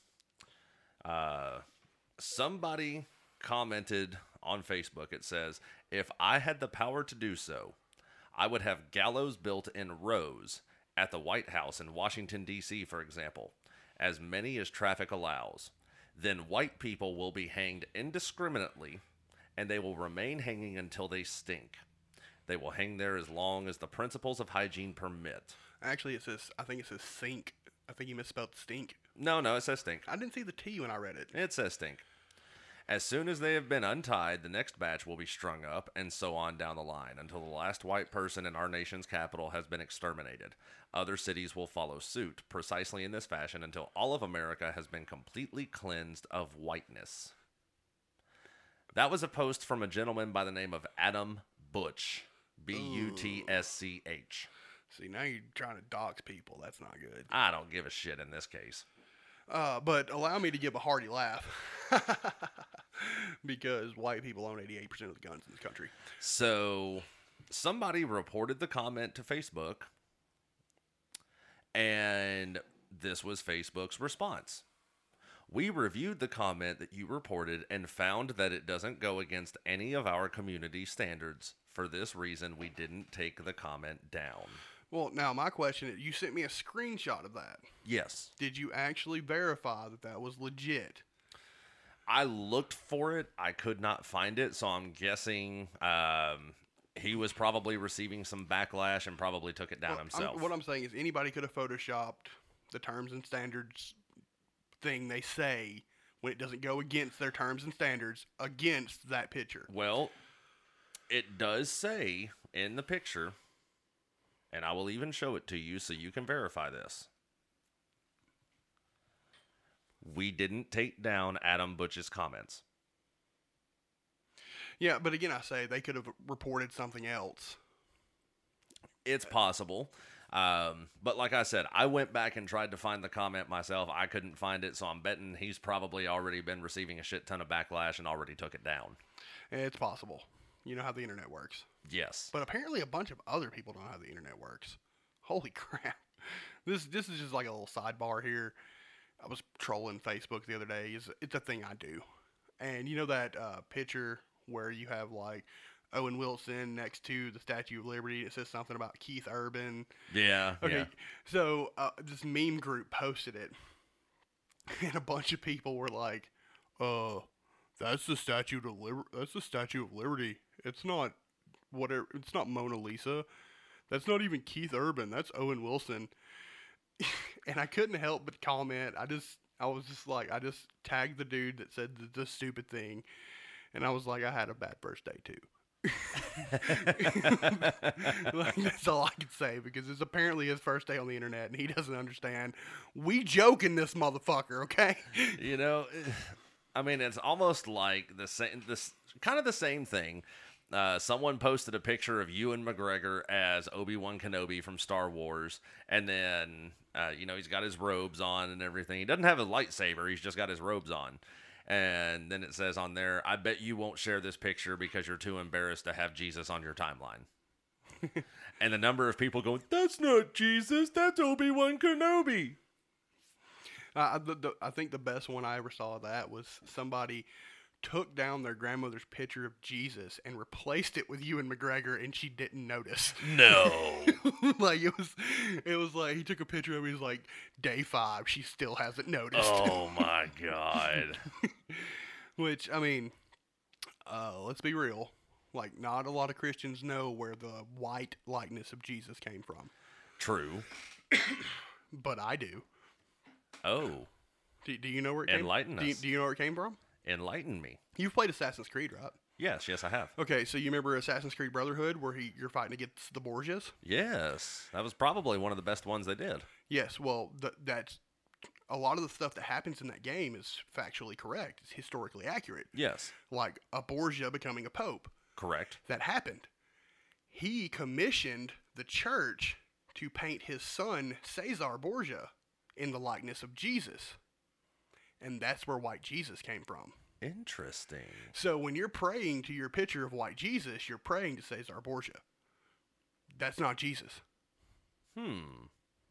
Somebody commented on Facebook. It says, if I had the power to do so, I would have gallows built in rows at the White House in Washington, D.C., for example, as many as traffic allows. Then white people will be hanged indiscriminately, and they will remain hanging until they stink. They will hang there as long as the principles of hygiene permit. Actually, it says, I think it says sink. I think you misspelled stink. No, it says stink. I didn't see the T when I read it. It says stink. As soon as they have been untied, the next batch will be strung up, and so on down the line, until the last white person in our nation's capital has been exterminated. Other cities will follow suit, precisely in this fashion, until all of America has been completely cleansed of whiteness. That was a post from a gentleman by the name of Adam Butsch. B-U-T-S-C-H. See, now you're trying to dox people. That's not good. I don't give a shit in this case. But allow me to give a hearty laugh because white people own 88% of the guns in this country. So somebody reported the comment to Facebook, and this was Facebook's response. We reviewed the comment that you reported and found that it doesn't go against any of our community standards. For this reason, we didn't take the comment down. Well, now my question is, you sent me a screenshot of that. Yes. Did you actually verify that that was legit? I looked for it. I could not find it, so I'm guessing he was probably receiving some backlash and probably took it down himself. What I'm saying is anybody could have photoshopped the terms and standards thing they say when it doesn't go against their terms and standards against that picture. Well, it does say in the picture, and I will even show it to you so you can verify this. We didn't take down Adam Butch's comments. Yeah, but again, I say they could have reported something else. It's possible. But like I said, I went back and tried to find the comment myself. I couldn't find it, so I'm betting he's probably already been receiving a shit ton of backlash and already took it down. It's possible. You know how the internet works. Yes. But apparently a bunch of other people don't know how the internet works. Holy crap. This is just like a little sidebar here. I was trolling Facebook the other day. It's a thing I do. And you know that picture where you have like Owen Wilson next to the Statue of Liberty? It says something about Keith Urban. Yeah. Okay. Yeah. So this meme group posted it. And a bunch of people were like, that's the Statue of Liberty. It's not Mona Lisa. That's not even Keith Urban. That's Owen Wilson. And I couldn't help but comment. I just tagged the dude that said the stupid thing. And I was like, I had a bad first day too. Like, that's all I could say, because it's apparently his first day on the internet and he doesn't understand. We joking this motherfucker. Okay. You know, I mean, it's almost like the same thing. Someone posted a picture of Ewan McGregor as Obi Wan Kenobi from Star Wars, and then he's got his robes on and everything. He doesn't have a lightsaber; he's just got his robes on. And then it says on there, "I bet you won't share this picture because you're too embarrassed to have Jesus on your timeline." And the number of people going, "That's not Jesus; that's Obi Wan Kenobi." I think the best one I ever saw of that was somebody took down their grandmother's picture of Jesus and replaced it with Ewan McGregor, and she didn't notice. No. Like, it was like he took a picture of it, he's like, day 5, she still hasn't noticed. Oh, my God. Which, I mean, let's be real. Like, not a lot of Christians know where the white likeness of Jesus came from. True. But I do. Oh. Do you know where it came from? Enlighten us. Do you know where it came from? Enlighten me. You've played Assassin's Creed, right? Yes, I have. Okay, so you remember Assassin's Creed Brotherhood where you're fighting against the Borgias? Yes. That was probably one of the best ones they did. Yes, well, that's a lot of the stuff that happens in that game is factually correct. It's historically accurate. Yes. Like a Borgia becoming a pope. Correct. That happened. He commissioned the church to paint his son, Caesar Borgia, in the likeness of Jesus. And that's where white Jesus came from. Interesting. So when you're praying to your picture of white Jesus, you're praying to Caesar Borgia. That's not Jesus.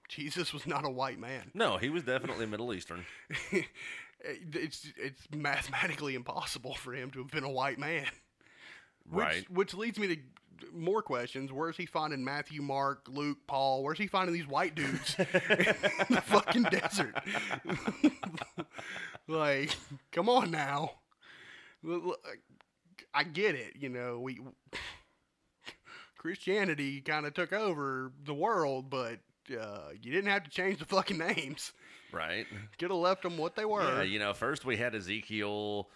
Jesus was not a white man. No, he was definitely Middle Eastern. It's mathematically impossible for him to have been a white man. Right. Which leads me to more questions. Where's he finding Matthew, Mark, Luke, Paul? Where's he finding these white dudes in the fucking desert? Like, come on now. I get it. You know, Christianity kind of took over the world, but you didn't have to change the fucking names. Right. Could have left them what they were. Yeah, you know, first we had Ezekiel,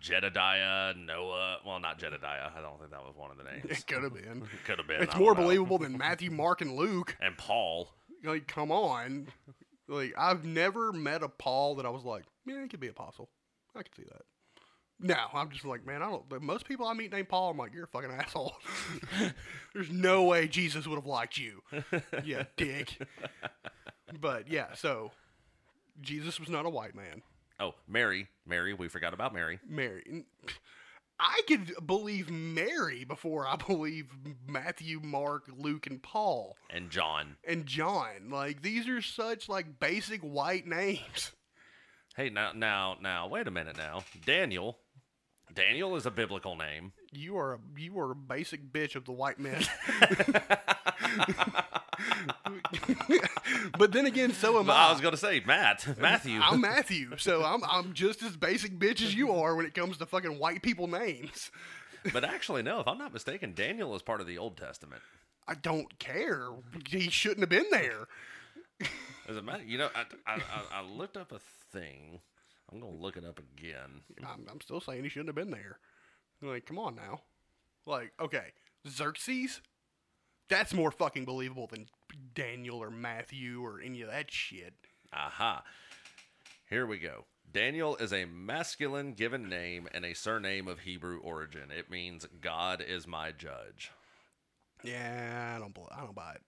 Jedediah, Noah. Well, not Jedediah. I don't think that was one of the names. It could have been. Could have been. It's more believable than Matthew, Mark, and Luke. And Paul. Like, come on. Like, I've never met a Paul that I was like, man, he could be apostle. I could see that. No, I'm just like, man, I don't. Most people I meet named Paul, I'm like, you're a fucking asshole. There's no way Jesus would have liked you. Yeah, dick. But yeah, so Jesus was not a white man. Oh, Mary, we forgot about Mary. Mary. I could believe Mary before I believe Matthew, Mark, Luke, and Paul. And John. Like, these are such, like, basic white names. Hey, now, wait a minute now. Daniel is a biblical name. You are a basic bitch of the white men. But then again, so am I. I was gonna say Matthew. I'm Matthew, so I'm just as basic bitch as you are when it comes to fucking white people names. But actually, no, if I'm not mistaken, Daniel is part of the Old Testament. I don't care. He shouldn't have been there. As a matter, you know, I looked up a thing. I'm gonna look it up again. I'm still saying he shouldn't have been there. Like, come on now. Like, okay, Xerxes. That's more fucking believable than Daniel or Matthew or any of that shit. Aha. Here we go. Daniel is a masculine given name and a surname of Hebrew origin. It means God is my judge. Yeah, I don't buy it.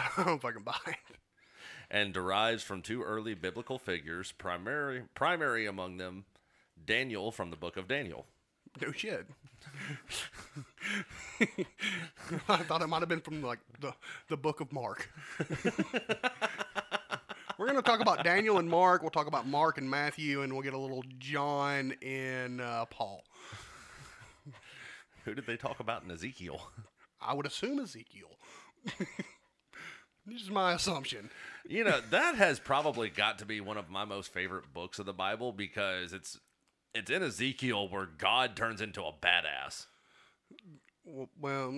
I don't fucking buy it. And derives from two early biblical figures, primary among them, Daniel from the book of Daniel. No shit. I thought it might have been from, like, the book of Mark. We're going to talk about Daniel and Mark. We'll talk about Mark and Matthew, and we'll get a little John and Paul. Who did they talk about in Ezekiel? I would assume Ezekiel. This is my assumption. You know, that has probably got to be one of my most favorite books of the Bible, because it's in Ezekiel where God turns into a badass. Well,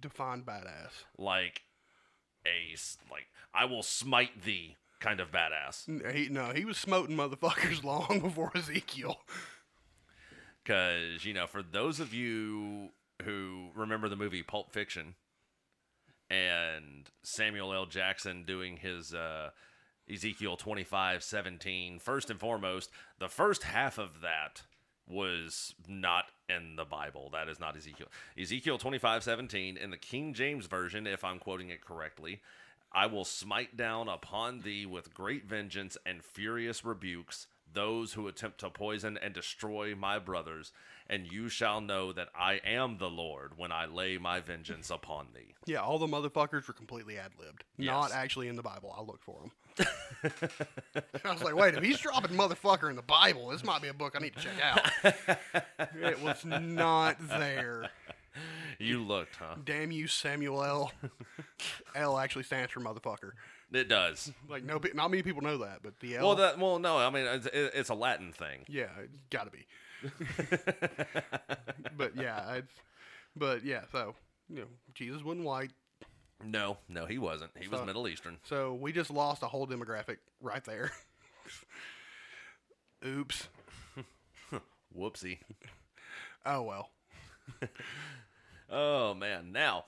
define badass. Like I will smite thee kind of badass. No, he was smoting motherfuckers long before Ezekiel. Because, you know, for those of you who remember the movie Pulp Fiction and Samuel L. Jackson doing his... Ezekiel 25:17. First and foremost, the first half of that was not in the Bible. That is not Ezekiel. Ezekiel 25:17 in the King James Version, if I'm quoting it correctly, I will smite down upon thee with great vengeance and furious rebukes those who attempt to poison and destroy my brothers, and you shall know that I am the Lord when I lay my vengeance upon thee. Yeah, all the motherfuckers were completely ad-libbed. Yes. Not actually in the Bible. I looked for them. I was like, wait, if he's dropping motherfucker in the Bible, this might be a book I need to check out. It was not there. You looked, huh? Damn you, Samuel L. L actually stands for motherfucker. It does. Like, no, not many people know that, but the L. Well, no, I mean, it's a Latin thing. Yeah, it's got to be. But yeah, so, you know, Jesus wasn't white. No, he wasn't. He was Middle Eastern. So we just lost a whole demographic right there. Oops. Whoopsie. Oh, well. Oh, man. Now,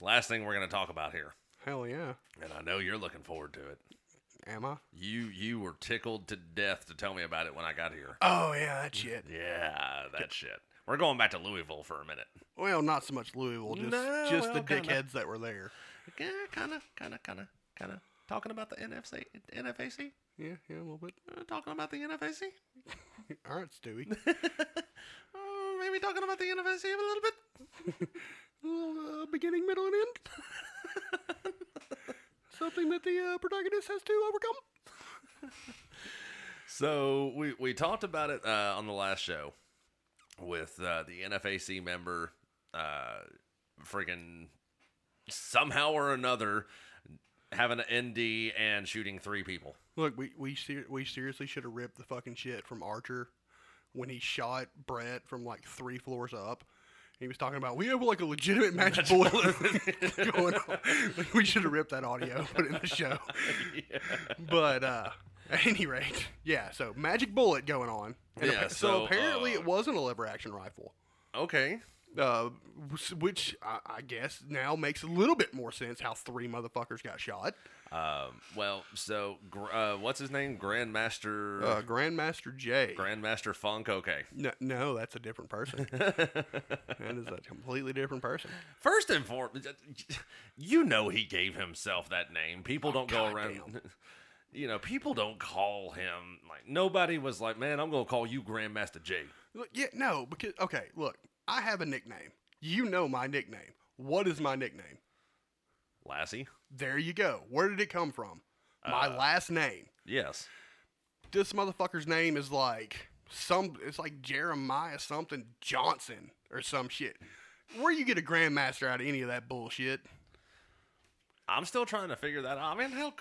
last thing we're going to talk about here. Hell yeah. And I know you're looking forward to it. Am I? You were tickled to death to tell me about it when I got here. Oh, yeah, that shit. Yeah, that shit. We're going back to Louisville for a minute. Well, not so much Louisville, just the dickheads that were there. Yeah, kind of. Talking about the NFAC? Yeah, a little bit. Talking about the NFAC? All right, Stewie. Maybe talking about the NFAC a little bit. Beginning, middle, and end. Something that the protagonist has to overcome. So we talked about it on the last show. with the NFAC member freaking somehow or another having an ND and shooting three people. Look, we seriously should have ripped the fucking shit from Archer when he shot Brett from like three floors up. He was talking about, we have like a legitimate match boiler going on. Like, we should have ripped that audio, put it in the show. Yeah. But at any rate, yeah, so magic bullet going on. And yeah, so apparently it wasn't a lever action rifle. Okay. Which I guess now makes a little bit more sense how three motherfuckers got shot. Well, so what's his name? Grandmaster Jay. Grandmaster Funk. Okay. No, that's a different person. That is a completely different person. First and foremost, you know he gave himself that name. People don't go around. You know, people don't call him like nobody was like, man, I'm gonna call you Grandmaster Jay. Look, yeah, no, because okay, look. I have a nickname. You know my nickname. What is my nickname? Lassie. There you go. Where did it come from? My last name. Yes. This motherfucker's name is like it's like Jeremiah something Johnson or some shit. Where you get a grandmaster out of any of that bullshit? I'm still trying to figure that out. I mean, hell,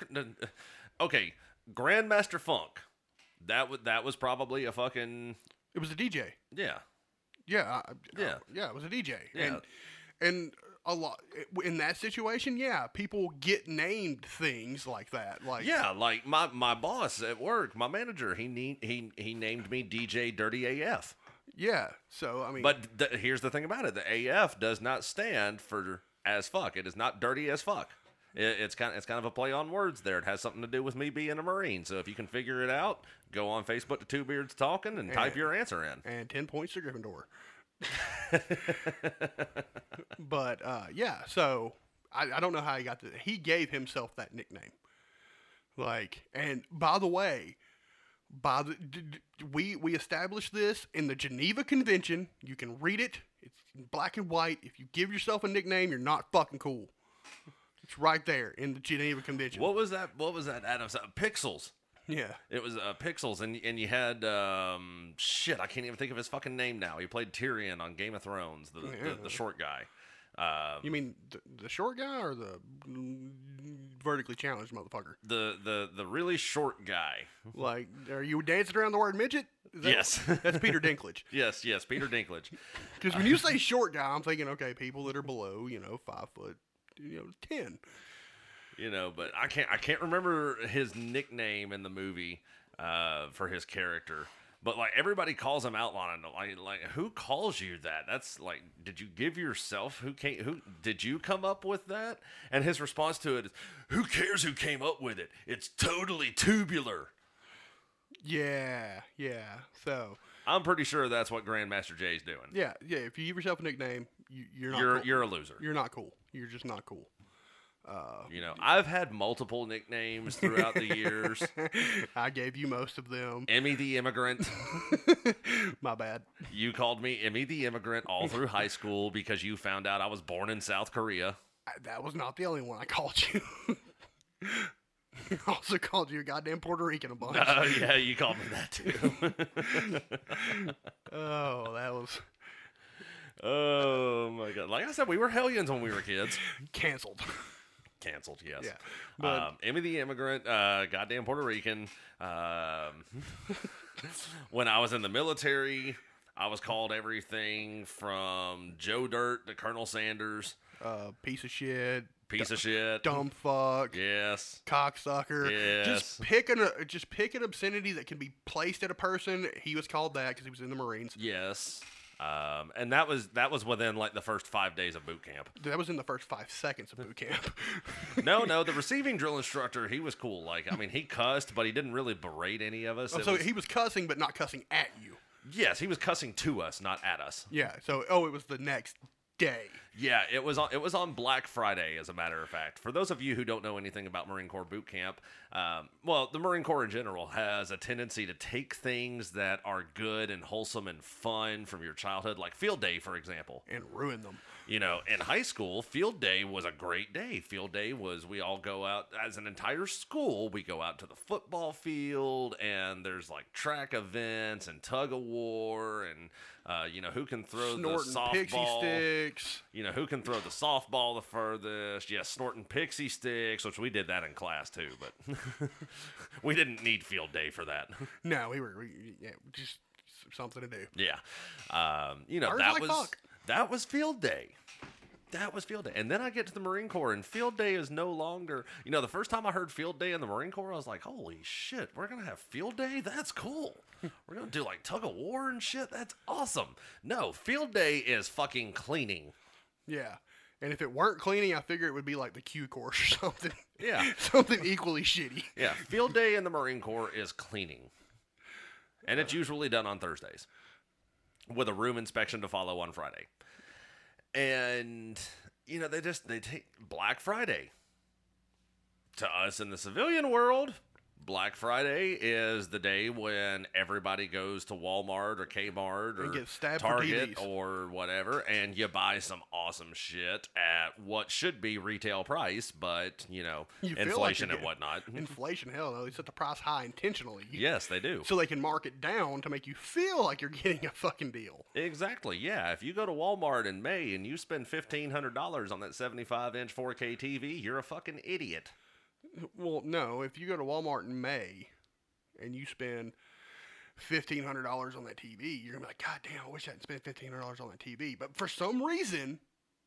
okay, Grandmaster Funk. That was probably a fucking. It was a DJ. Yeah. Yeah, it was a DJ, yeah. and a lot in that situation. Yeah, people get named things like that. Like yeah, like my boss at work, my manager, he named me DJ Dirty AF. Yeah, so I mean, but here's the thing about it: the AF does not stand for as fuck. It is not dirty as fuck. It's kind of a play on words there. It has something to do with me being a Marine. So if you can figure it out, go on Facebook to Two Beards Talking and type your answer in. And 10 points to Gryffindor. But yeah, so I don't know how he got to. He gave himself that nickname. Like, and by the way, we established this in the Geneva Convention. You can read it. It's black and white. If you give yourself a nickname, you're not fucking cool. It's right there in the Geneva Convention. What was that, Adam? Pixels. Yeah. It was Pixels, and you had, shit, I can't even think of his fucking name now. He played Tyrion on Game of Thrones, the short guy. You mean the short guy or the vertically challenged motherfucker? The really short guy. Like, are you dancing around the word midget? Yes. That's Peter Dinklage. Yes, Peter Dinklage. Because when you say short guy, I'm thinking, okay, people that are below, 5 foot. 10. But I can't remember his nickname in the movie for his character. But like everybody calls him out on it. Like who calls you that? That's like, did you give yourself? Who did you come up with that? And his response to it is, who cares who came up with it? It's totally tubular. Yeah. So I'm pretty sure that's what Grandmaster Jay's doing. Yeah. If you give yourself a nickname, you're not. You're a loser. You're not cool. You're just not cool. I've had multiple nicknames throughout the years. I gave you most of them. Emmy the Immigrant. My bad. You called me Emmy the Immigrant all through high school because you found out I was born in South Korea. That was not the only one I called you. I also called you a goddamn Puerto Rican a bunch. Oh, yeah, you called me that, too. Oh, that was... Oh, my God. Like I said, we were hellions when we were kids. Canceled, yes. Yeah, but... Emmy the Immigrant, goddamn Puerto Rican. When I was in the military, I was called everything from Joe Dirt to Colonel Sanders. Piece of shit. Dumb fuck. Yes. Cocksucker. Yes. Just pick an obscenity that can be placed at a person. He was called that because he was in the Marines. Yes. And that was within like the first 5 days of boot camp. That was in the first 5 seconds of boot camp. No, the receiving drill instructor, he was cool. Like, I mean, he cussed, but he didn't really berate any of us. Oh, so he was cussing, but not cussing at you. Yes, he was cussing to us, not at us. Yeah. So, it was the next day. Yeah, it was on Black Friday, as a matter of fact. For those of you who don't know anything about Marine Corps boot camp, the Marine Corps in general has a tendency to take things that are good and wholesome and fun from your childhood, like Field Day, for example, and ruin them. In high school, Field Day was a great day. Field Day was we all go out as an entire school. We go out to the football field, and there's like track events and tug of war and You know, who can throw snorting the softball? Pixie sticks. You know, who can throw the softball the furthest? Yeah, snorting pixie sticks, which we did that in class too, but we didn't need field day for that. No, we just something to do. Yeah. You know, that was field day. That was field day. And then I get to the Marine Corps, and field day is no longer, you know, the first time I heard field day in the Marine Corps, I was like, holy shit, we're going to have field day? That's cool. We're going to do like tug of war and shit. That's awesome. No, field day is fucking cleaning. Yeah. And if it weren't cleaning, I figure it would be like the Q Corps or something. Yeah. Something equally shitty. Yeah. Field day in the Marine Corps is cleaning. And it's usually done on Thursdays with a room inspection to follow on Friday. And, you know, they take Black Friday. To us in the civilian world, Black Friday is the day when everybody goes to Walmart or Kmart or Target or whatever, and you buy some awesome shit at what should be retail price, but, you know, inflation and whatnot. Inflation, hell no. They set the price high intentionally. Yes, they do. So they can mark it down to make you feel like you're getting a fucking deal. Exactly, yeah. If you go to Walmart in May and you spend $1,500 on that 75-inch 4K TV, you're a fucking idiot. Well, no, if you go to Walmart in May and you spend $1,500 on that TV, you're going to be like, God damn, I wish I had spent $1,500 on that TV. But for some reason,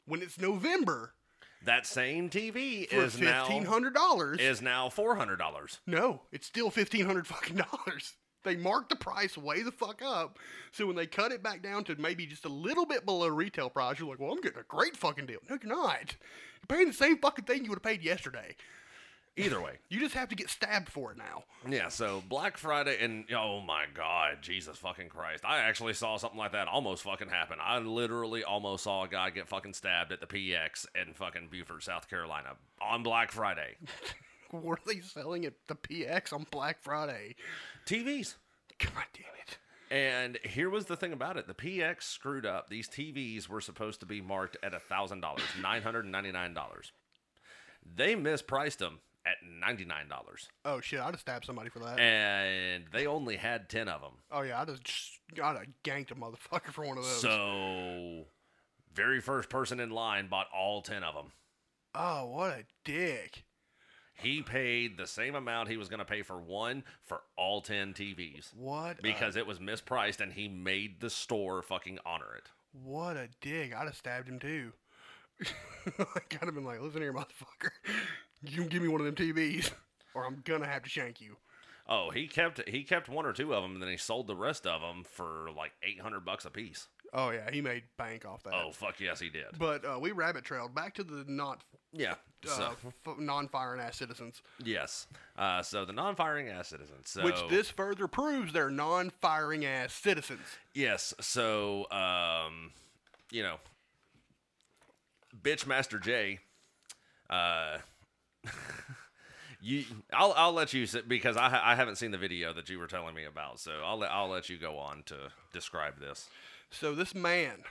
when it's November, that same TV is $1,500 now $400. No, it's still $1,500 fucking dollars. They mark the price way the fuck up, so when they cut it back down to maybe just a little bit below retail price, you're like, well, I'm getting a great fucking deal. No, you're not. You're paying the same fucking thing you would have paid yesterday. Either way. You just have to get stabbed for it now. Yeah, so Black Friday and, oh my God, Jesus fucking Christ. I actually saw something like that almost fucking happen. I literally almost saw a guy get fucking stabbed at the PX in fucking Beaufort, South Carolina on Black Friday. Were they selling at the PX on Black Friday? TVs. God damn it. And here was the thing about it. The PX screwed up. These TVs were supposed to be marked at $1,000, $999. They mispriced them at $99. Oh, shit. I'd have stabbed somebody for that. And they only had 10 of them. Oh, yeah. I'd have ganked a motherfucker for one of those. So, very first person in line bought all 10 of them. Oh, what a dick. He paid the same amount he was going to pay for one for all 10 TVs. What? Because it was mispriced, and he made the store fucking honor it. What a dick. I'd have stabbed him, too. I'd have been like, listen here, motherfucker. You can give me one of them TVs, or I'm gonna have to shank you. Oh, he kept one or two of them, and then he sold the rest of them for like $800 a piece. Oh yeah, he made bank off that. Oh fuck yes, he did. But we rabbit trailed back to the non-firing ass citizens. Yes, so the non-firing ass citizens, so, which this further proves they're non-firing ass citizens. Yes, so you know, bitch, Master Jay. I'll let you sit because I haven't seen the video that you were telling me about, so I'll let you go on to describe this. So this man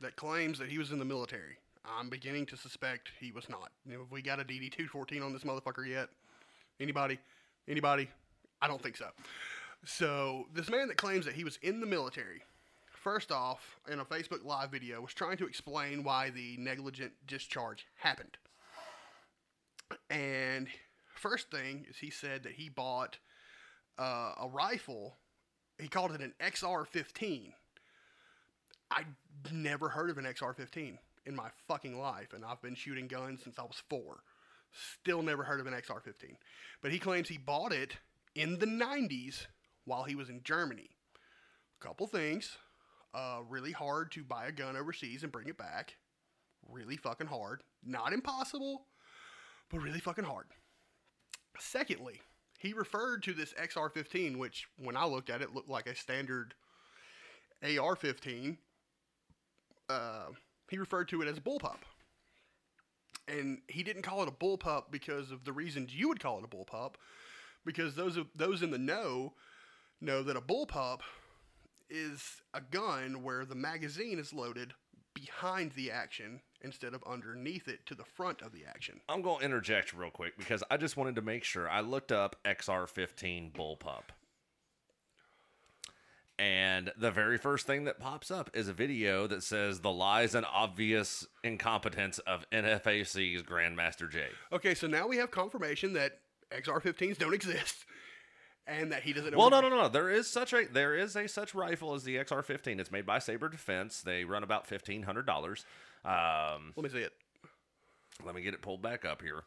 that claims that he was in the military, I'm beginning to suspect he was not. You know, have we got a DD-214 on this motherfucker yet? Anybody? I don't think so. So this man that claims that he was in the military, first off, in a Facebook Live video, was trying to explain why the negligent discharge happened. And first thing is he said that he bought a rifle. He called it an XR-15. I never heard of an XR-15 in my fucking life, and I've been shooting guns since I was 4. Still never heard of an XR-15. But he claims he bought it in the 90s while he was in Germany. Couple things. Really hard to buy a gun overseas and bring it back. Really fucking hard. Not impossible, but really fucking hard. Secondly, he referred to this XR-15, which when I looked at it, looked like a standard AR-15. He referred to it as a bullpup. And he didn't call it a bullpup because of the reasons you would call it a bullpup, because those in the know that a bullpup is a gun where the magazine is loaded behind the action instead of underneath it to the front of the action. I'm going to interject real quick because I just wanted to make sure. I looked up XR-15 bullpup. And the very first thing that pops up is a video that says the lies and obvious incompetence of NFAC's Grandmaster Jay. Okay, so now we have confirmation that XR-15s don't exist and that he doesn't know. Well, no. There is such rifle as the XR-15. It's made by Saber Defense. They run about $1,500. Let me see it. Let me get it pulled back up here.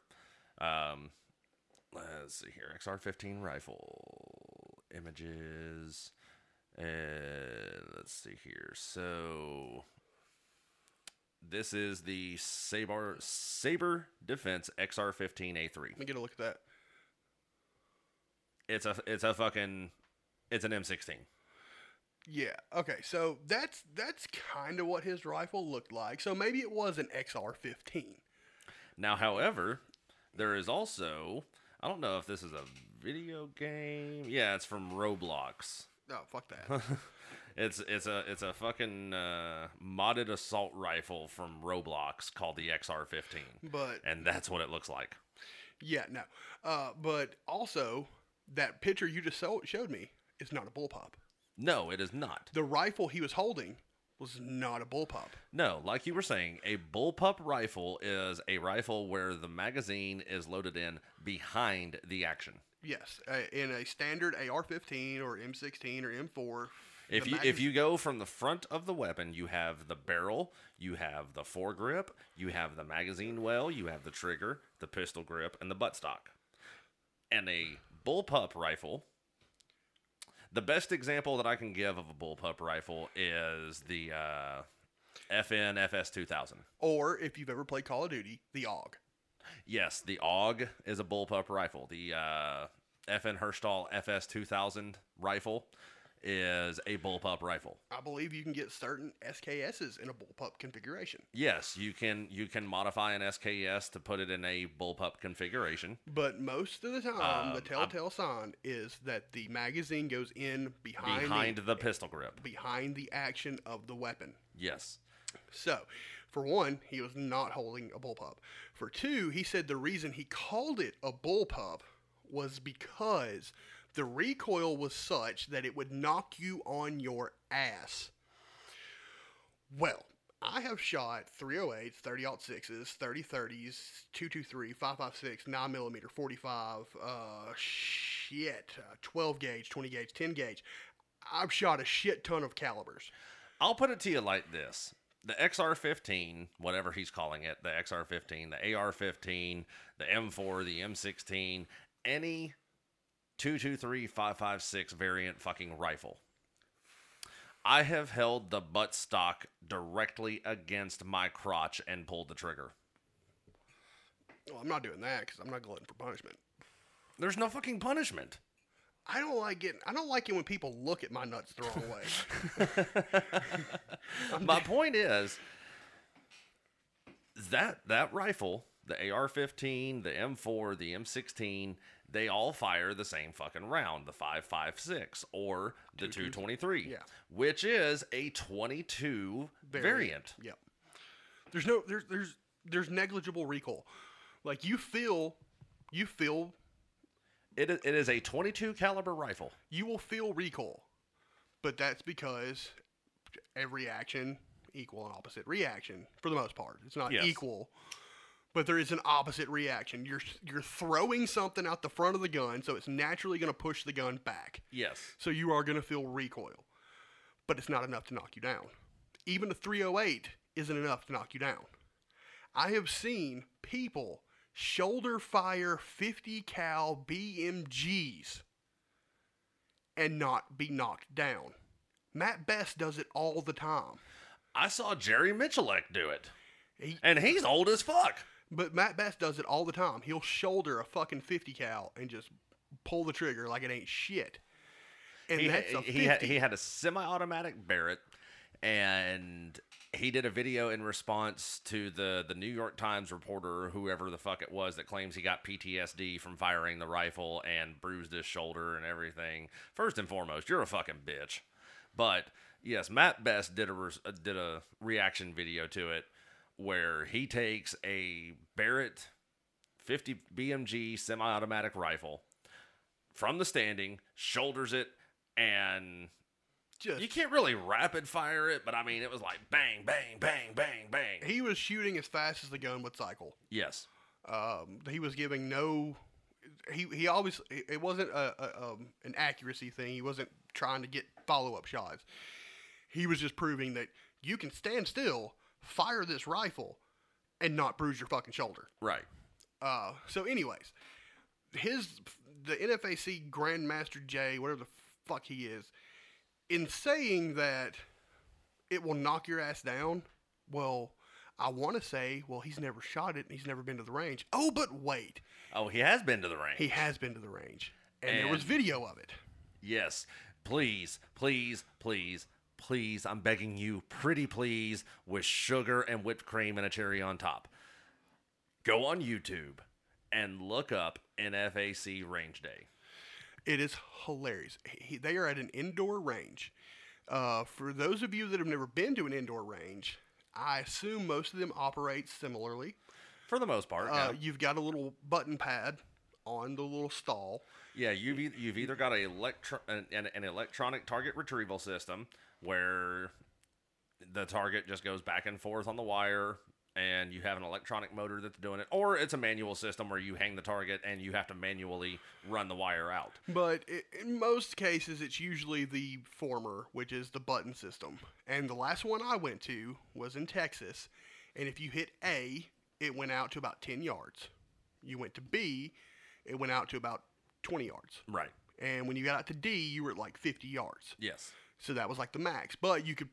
Let's see here. XR-15 rifle images. Let's see here. So this is the Saber Defense XR-15A3. Let me get a look at that. It's an M16. Yeah. Okay. So that's kind of what his rifle looked like. So maybe it was an XR-15. Now, however, there is also, I don't know if this is a video game. Yeah, it's from Roblox. Oh, fuck that. it's a fucking modded assault rifle from Roblox called the XR-15. And that's what it looks like. Yeah, no. But also, that picture you just showed me is not a bullpup. No, it is not. The rifle he was holding was not a bullpup. No, like you were saying, a bullpup rifle is a rifle where the magazine is loaded in behind the action. Yes, in a standard AR-15 or M16 or M4. If you go from the front of the weapon, you have the barrel, you have the foregrip, you have the magazine well, you have the trigger, the pistol grip, and the buttstock. And a bullpup rifle, the best example that I can give of a bullpup rifle is the FN FS-2000. Or, if you've ever played Call of Duty, the AUG. Yes, the AUG is a bullpup rifle. The FN Herstal FS-2000 rifle is a bullpup rifle. I believe you can get certain SKSs in a bullpup configuration. Yes, you can modify an SKS to put it in a bullpup configuration. But most of the time, the telltale sign is that the magazine goes in behind the pistol grip. Behind the action of the weapon. Yes. So, for one, he was not holding a bullpup. For two, he said the reason he called it a bullpup was because the recoil was such that it would knock you on your ass. Well, I have shot 308s, 30-06s, 30-30s, 223, 5.56, 9mm, 45, 12 gauge, 20 gauge, 10 gauge. I've shot a shit ton of calibers. I'll put it to you like this. The XR-15, whatever he's calling it, the XR-15, the AR-15, the M4, the M16, any 223, 5.56 variant fucking rifle. I have held the buttstock directly against my crotch and pulled the trigger. Well, I'm not doing that because I'm not glutton for punishment. There's no fucking punishment. I don't like it when people look at my nuts the wrong way. My point is that rifle, the AR-15, the M4, the M16, they all fire the same fucking round, the 5.56 or the 223, yeah, which is a 22 variant. Yep. There's negligible recoil. Like you feel. It is a 22 caliber rifle. You will feel recoil, but that's because every action equal and opposite reaction for the most part. It's not equal, but there is an opposite reaction. You're throwing something out the front of the gun, so it's naturally going to push the gun back. Yes. So you are going to feel recoil, but it's not enough to knock you down. Even a 308 isn't enough to knock you down. I have seen people shoulder fire 50 cal BMGs and not be knocked down. Matt Best does it all the time. I saw Jerry Michalek do it. And he's old as fuck. But Matt Best does it all the time. He'll shoulder a fucking 50 cal and just pull the trigger like it ain't shit. And he had a semi-automatic Barrett, and he did a video in response to the New York Times reporter, whoever the fuck it was, that claims he got PTSD from firing the rifle and bruised his shoulder and everything. First and foremost, you're a fucking bitch. But yes, Matt Best did a reaction video to it where he takes a Barrett 50 BMG semi-automatic rifle from the standing, shoulders it, and just... You can't really rapid fire it, but I mean, it was like bang, bang, bang, bang, bang. He was shooting as fast as the gun would cycle. Yes. He was giving no... He always... It wasn't an accuracy thing. He wasn't trying to get follow-up shots. He was just proving that you can stand still, fire this rifle, and not bruise your fucking shoulder. Right. So anyways, the NFAC Grandmaster Jay, whatever the fuck he is, in saying that it will knock your ass down, well, I want to say, well, he's never shot it and he's never been to the range. Oh, but wait. Oh, he has been to the range. He has been to the range. And there was video of it. Yes. Please, please, please, please, I'm begging you, pretty please, with sugar and whipped cream and a cherry on top. Go on YouTube and look up NFAC Range Day. It is hilarious. They are at an indoor range. For those of you that have never been to an indoor range, I assume most of them operate similarly. For the most part, yeah. You've got a little button pad on the little stall. Yeah, you've either got an electronic target retrieval system where the target just goes back and forth on the wire, and you have an electronic motor that's doing it, or it's a manual system where you hang the target and you have to manually run the wire out. But in most cases, it's usually the former, which is the button system. And the last one I went to was in Texas, and if you hit A, it went out to about 10 yards. You went to B, it went out to about 20 yards. Right. And when you got out to D, you were at like 50 yards. Yes. So that was like the max, but you could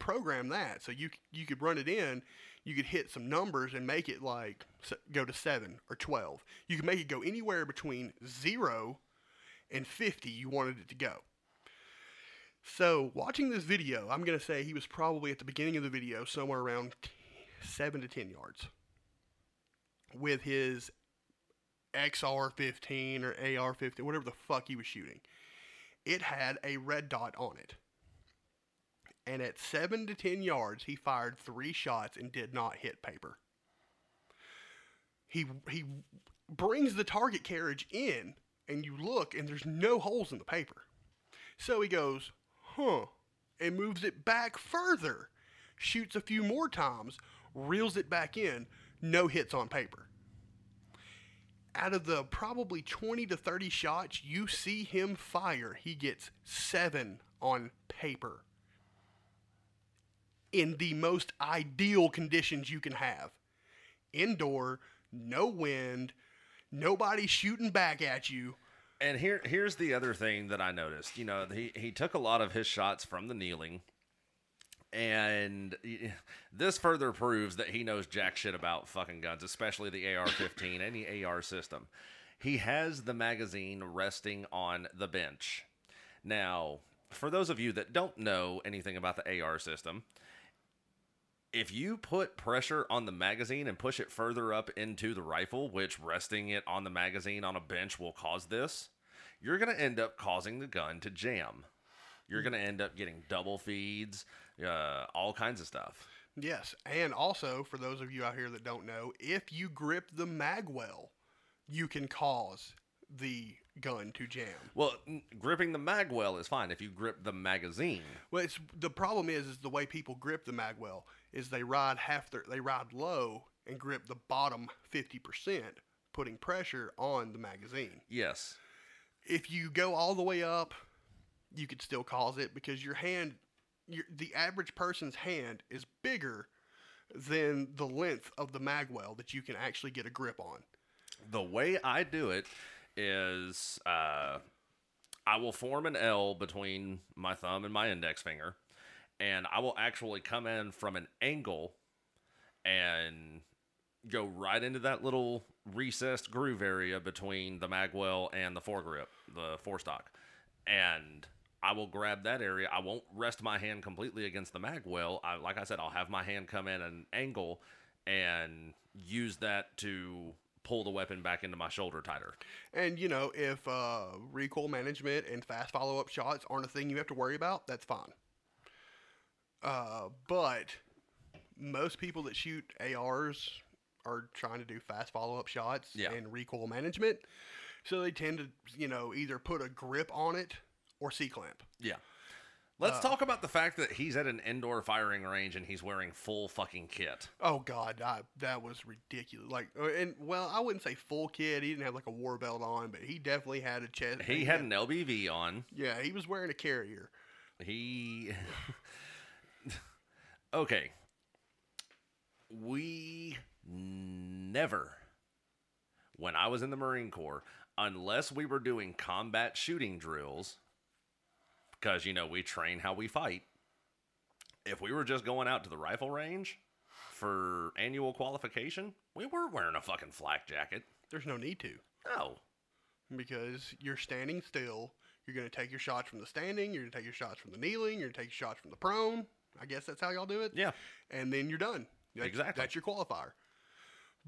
program that, so you could run it in, you could hit some numbers and make it like go to 7 or 12. You could make it go anywhere between 0 and 50 you wanted it to go. So watching this video, I'm going to say he was probably at the beginning of the video somewhere around 7 to 10 yards with his XR-15 or AR-15, whatever the fuck he was shooting. It had a red dot on it. And at 7 to 10 yards, he fired 3 shots and did not hit paper. He brings the target carriage in, and you look, and there's no holes in the paper. So he goes, huh, and moves it back further, shoots a few more times, reels it back in, no hits on paper. Out of the probably 20 to 30 shots you see him fire, he gets 7 on paper. In the most ideal conditions you can have. Indoor, no wind, nobody shooting back at you. And here's the other thing that I noticed. You know, he took a lot of his shots from the kneeling. And this further proves that he knows jack shit about fucking guns, especially the AR-15 and the AR system. He has the magazine resting on the bench. Now, for those of you that don't know anything about the AR system, if you put pressure on the magazine and push it further up into the rifle, which resting it on the magazine on a bench will cause this, you're going to end up causing the gun to jam. You're going to end up getting double feeds, all kinds of stuff. Yes, and also, for those of you out here that don't know, if you grip the mag well, you can cause the gun to jam. Well, gripping the mag well is fine if you grip the magazine. Well, the problem is the way people grip the mag well is they ride they ride low and grip the bottom 50%, putting pressure on the magazine. Yes. If you go all the way up, you could still cause it because the average person's hand is bigger than the length of the magwell that you can actually get a grip on. The way I do it is I will form an L between my thumb and my index finger, and I will actually come in from an angle and go right into that little recessed groove area between the magwell and the foregrip, the forestock, and I will grab that area. I won't rest my hand completely against the mag well. Like I said, I'll have my hand come in at an angle and use that to pull the weapon back into my shoulder tighter. And, you know, if recoil management and fast follow-up shots aren't a thing you have to worry about, that's fine. But most people that shoot ARs are trying to do fast follow-up shots and recoil management. So they tend to, you know, either put a grip on it or C-clamp. Yeah. Let's talk about the fact that he's at an indoor firing range and he's wearing full fucking kit. Oh, God. That was ridiculous. Like, and well, I wouldn't say full kit. He didn't have like a war belt on, but he definitely had a chest. He had an LBV on. Yeah, he was wearing a carrier. He... Okay. We never, when I was in the Marine Corps, unless we were doing combat shooting drills... Because, you know, we train how we fight. If we were just going out to the rifle range for annual qualification, we weren't wearing a fucking flak jacket. There's no need to. No. Because you're standing still. You're going to take your shots from the standing. You're going to take your shots from the kneeling. You're going to take your shots from the prone. I guess that's how y'all do it. Yeah. And then you're done. Exactly. That's your qualifier.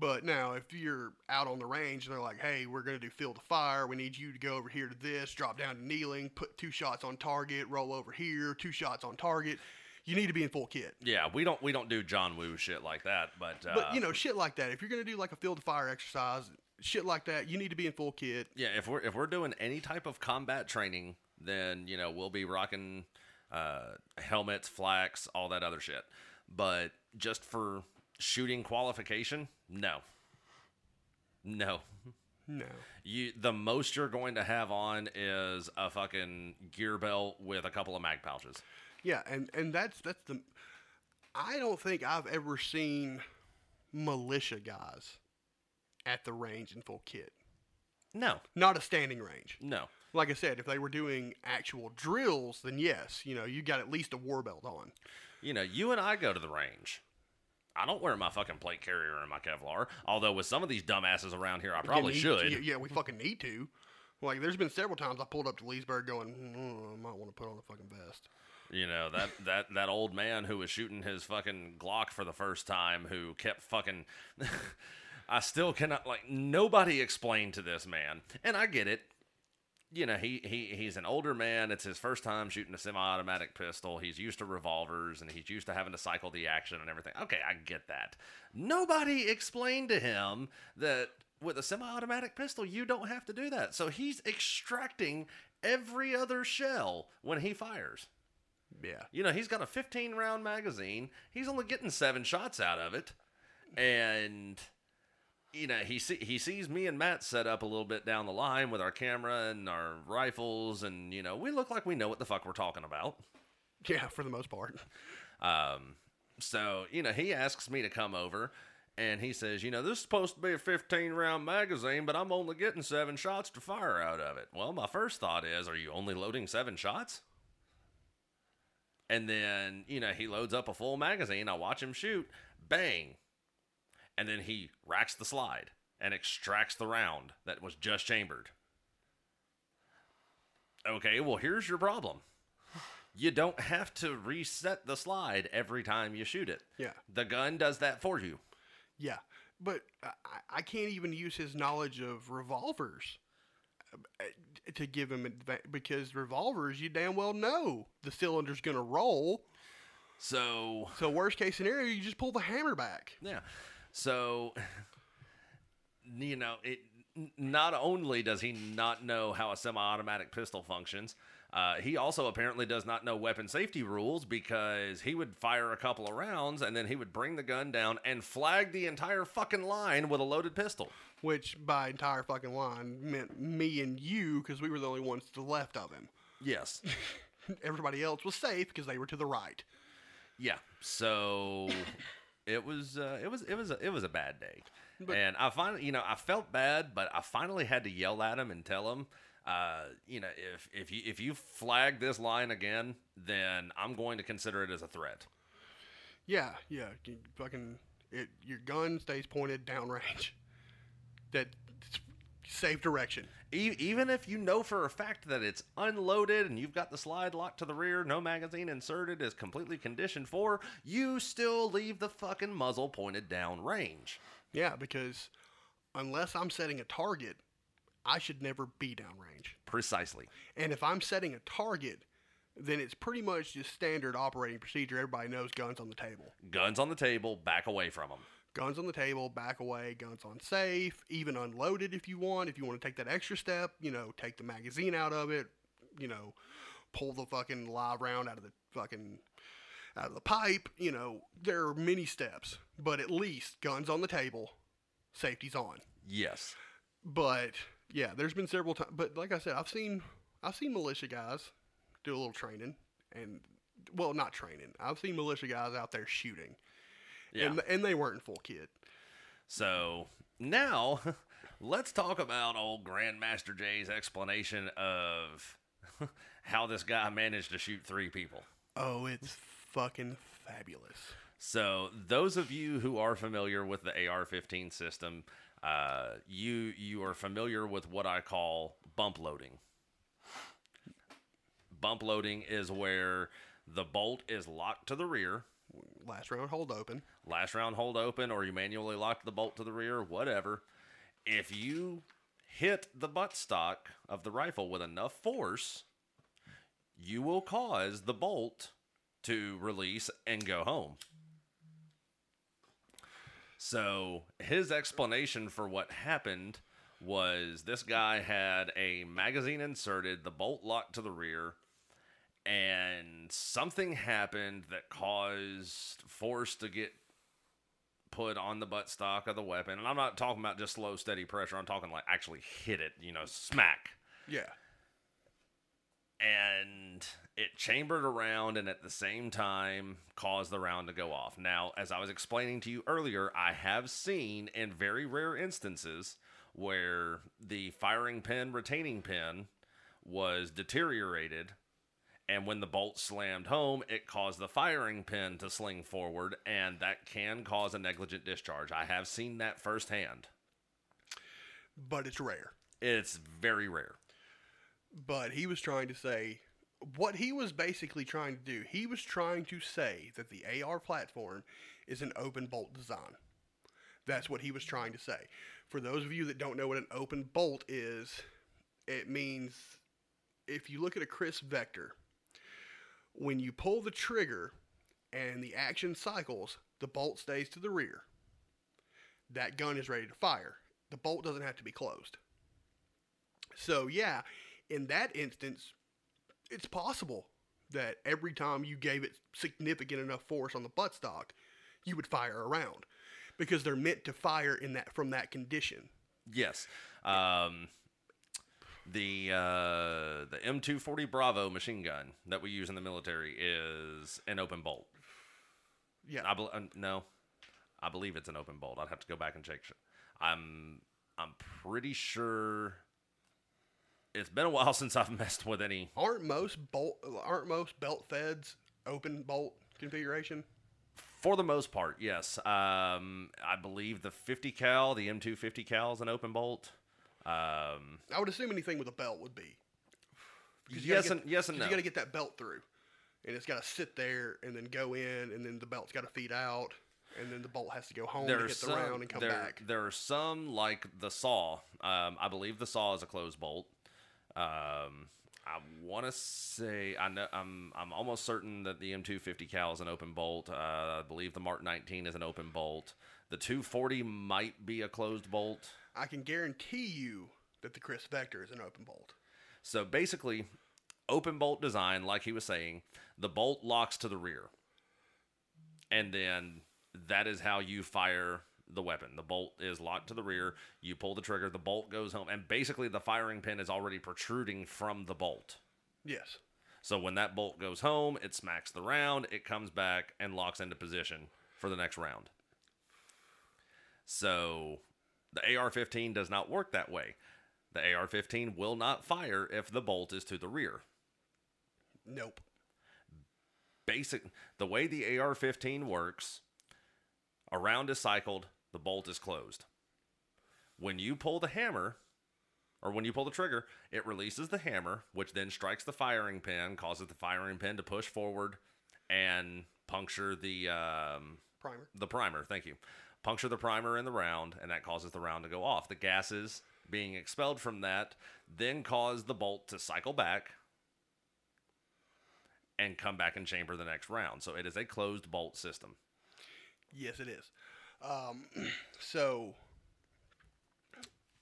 But now, if you're out on the range and they're like, hey, we're going to do field of fire. We need you to go over here to this, drop down to kneeling, put 2 shots on target, roll over here, 2 shots on target. You need to be in full kit. Yeah, we don't do John Woo shit like that. But you know, shit like that. If you're going to do like a field of fire exercise, shit like that, you need to be in full kit. Yeah, if we're doing any type of combat training, then, you know, we'll be rocking helmets, flax, all that other shit. But just for... shooting qualification? No. The most you're going to have on is a fucking gear belt with a couple of mag pouches. Yeah, and that's the... I don't think I've ever seen militia guys at the range in full kit. No. Not a standing range. No. Like I said, if they were doing actual drills, then yes, you know, you got at least a war belt on. You know, you and I go to the range. I don't wear my fucking plate carrier and my Kevlar. Although with some of these dumbasses around here, I probably should. Yeah, we fucking need to. Like, there's been several times I pulled up to Leesburg going, I might want to put on a fucking vest. You know, that old man who was shooting his fucking Glock for the first time, who kept fucking... I still cannot... Like, nobody explained to this man. And I get it. You know, he's an older man. It's his first time shooting a semi-automatic pistol. He's used to revolvers, and he's used to having to cycle the action and everything. Okay, I get that. Nobody explained to him that with a semi-automatic pistol, you don't have to do that. So he's extracting every other shell when he fires. Yeah. You know, he's got a 15-round magazine. He's only getting 7 shots out of it. And... You know, he sees me and Matt set up a little bit down the line with our camera and our rifles, and, you know, we look like we know what the fuck we're talking about. Yeah, for the most part. So, you know, he asks me to come over, and he says, you know, this is supposed to be a 15-round magazine, but I'm only getting 7 shots to fire out of it. Well, my first thought is, are you only loading 7 shots? And then, you know, he loads up a full magazine. I watch him shoot. Bang. And then he racks the slide and extracts the round that was just chambered. Okay, well, here's your problem. You don't have to reset the slide every time you shoot it. Yeah. The gun does that for you. Yeah, but I can't even use his knowledge of revolvers to give him advice, because revolvers, you damn well know the cylinder's going to roll. So worst case scenario, you just pull the hammer back. Yeah. So, you know, not only does he not know how a semi-automatic pistol functions, he also apparently does not know weapon safety rules, because he would fire a couple of rounds and then he would bring the gun down and flag the entire fucking line with a loaded pistol. Which by entire fucking line meant me and you, because we were the only ones to the left of him. Yes. Everybody else was safe because they were to the right. Yeah. So... It was a bad day, but, and I finally, you know, I felt bad, but I finally had to yell at him and tell him, you know, if you flag this line again, then I'm going to consider it as a threat. Yeah, your gun stays pointed downrange, that safe direction. Even if you know for a fact that it's unloaded and you've got the slide locked to the rear, no magazine inserted, is completely conditioned for, you still leave the fucking muzzle pointed down range. Yeah, because unless I'm setting a target, I should never be downrange. Precisely. And if I'm setting a target, then it's pretty much just standard operating procedure. Everybody knows guns on the table. Guns on the table, back away from them. Guns on the table, back away, guns on safe, even unloaded if you want. If you want to take that extra step, you know, take the magazine out of it, you know. pull the fucking live round out of the pipe. You know, there are many steps, but at least guns on the table, safety's on. Yes. But yeah, there's been several times, but like I said, I've seen militia guys do a little training, and well, not training. I've seen militia guys out there shooting. Yeah. And they weren't in full kit. So now let's talk about old Grandmaster Jay's explanation of how this guy managed to shoot three people. Oh, it's fucking fabulous. So those of you who are familiar with the AR-15 system, you are familiar with what I call bump loading. Bump loading is where the bolt is locked to the rear. Last round hold open, or you manually lock the bolt to the rear, whatever. If you hit the buttstock of the rifle with enough force, you will cause the bolt to release and go home. So his explanation for what happened was this guy had a magazine inserted, the bolt locked to the rear, and something happened that caused force to get put on the buttstock of the weapon. And I'm not talking about just slow, steady pressure. I'm talking like actually hit it, smack. Yeah. And it chambered around and at the same time caused the round to go off. Now, as I was explaining to you earlier, I have seen in very rare instances where the firing pin, retaining pin was deteriorated. And when the bolt slammed home, it caused the firing pin to sling forward, and that can cause a negligent discharge. I have seen that firsthand. But it's rare. It's very rare. But he was trying to say, what he was basically trying to do, he was trying to say that the AR platform is an open bolt design. That's what he was trying to say. For those of you that don't know what an open bolt is, it means if you look at a crisp vector, when you pull the trigger and the action cycles, the bolt stays to the rear. That gun is ready to fire. The bolt doesn't have to be closed. So yeah, in that instance, it's possible that every time you gave it significant enough force on the buttstock, you would fire a round because they're meant to fire in that from that condition. Yes. The M240 Bravo machine gun that we use in the military is an open bolt. Yeah. I believe it's an open bolt. I'd have to go back and check. I'm pretty sure. It's been a while since I've messed with any. Aren't most belt feds open bolt configuration? For the most part, yes. I believe the 50 cal, the M250 cal is an open bolt. I would assume anything with a belt would be. Yes and no. You got to get that belt through, and it's got to sit there, and then go in, and then the belt's got to feed out, and then the bolt has to go home and hit the round and come back. There are some like the saw. I believe the saw is a closed bolt. I want to say I know I'm almost certain that the M250 cal is an open bolt. I believe the Mark 19 is an open bolt. The 240 might be a closed bolt. I can guarantee you that the Chris Vector is an open bolt. So basically, open bolt design, like he was saying, the bolt locks to the rear. And then that is how you fire the weapon. The bolt is locked to the rear. You pull the trigger. The bolt goes home. And basically, the firing pin is already protruding from the bolt. Yes. So when that bolt goes home, it smacks the round. It comes back and locks into position for the next round. So the AR-15 does not work that way. The AR-15 will not fire if the bolt is to the rear. Nope. The way the AR-15 works, a round is cycled, the bolt is closed. When you pull the hammer, or when you pull the trigger, it releases the hammer, which then strikes the firing pin, causes the firing pin to push forward and puncture the primer. The primer, thank you. Puncture the primer in the round, and that causes the round to go off. The gases being expelled from that then cause the bolt to cycle back and come back and chamber the next round. So it is a closed bolt system. Yes, it is. So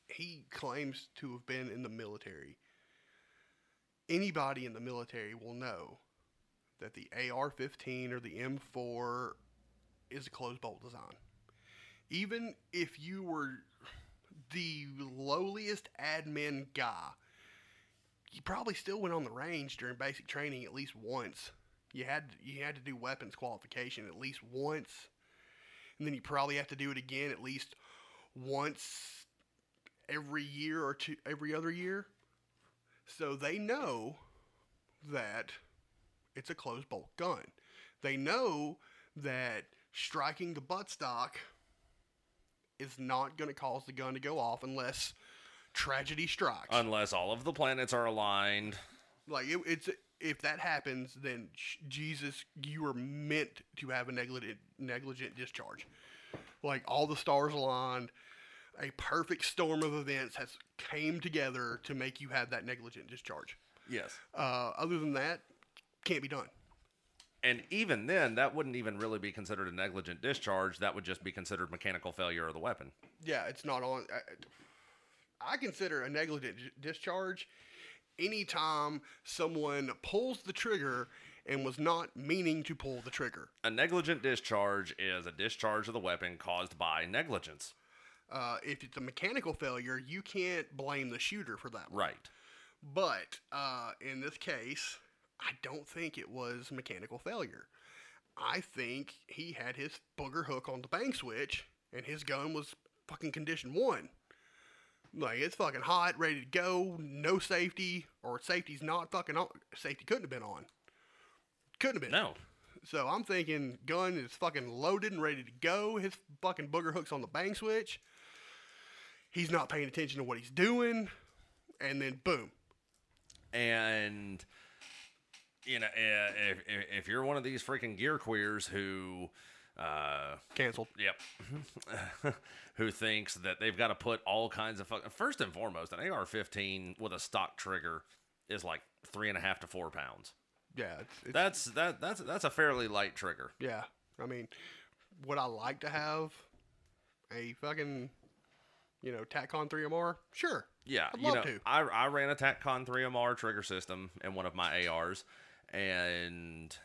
he claims to have been in the military anybody in the military will know that the AR-15 or the M4 is a closed bolt design. Even if you were the lowliest admin guy, you probably still went on the range during basic training at least once. You had to do weapons qualification at least once, and then you probably have to do it again at least once every year or two, every other year. So they know that it's a closed bolt gun. They know that striking the buttstock is not going to cause the gun to go off unless tragedy strikes. Unless all of the planets are aligned. Like, it's if that happens, then Jesus, you were meant to have a negligent discharge. Like, all the stars aligned. A perfect storm of events has came together to make you have that negligent discharge. Yes. Other than that, can't be done. And even then, that wouldn't even really be considered a negligent discharge. That would just be considered mechanical failure of the weapon. Yeah, it's not on. I consider a negligent discharge anytime someone pulls the trigger and was not meaning to pull the trigger. A negligent discharge is a discharge of the weapon caused by negligence. If it's a mechanical failure, you can't blame the shooter for that one. Right. But in this case, I don't think it was mechanical failure. I think he had his booger hook on the bang switch, and his gun was fucking condition 1. Like, it's fucking hot, ready to go, no safety, or safety's not fucking on. Safety couldn't have been on. Couldn't have been. No. So I'm thinking gun is fucking loaded and ready to go. His fucking booger hook's on the bang switch. He's not paying attention to what he's doing. And then boom. And, you know, if you're one of these freaking gear queers who... canceled. Yep. Who thinks that they've got to put all kinds of fucking... First and foremost, an AR-15 with a stock trigger is like 3.5 to 4 pounds. Yeah, that's a fairly light trigger. Yeah, I mean, would I like to have a fucking, you know, TACCON 3MR? Sure. Yeah, I'd love to. I ran a TACCON 3MR trigger system in one of my ARs, and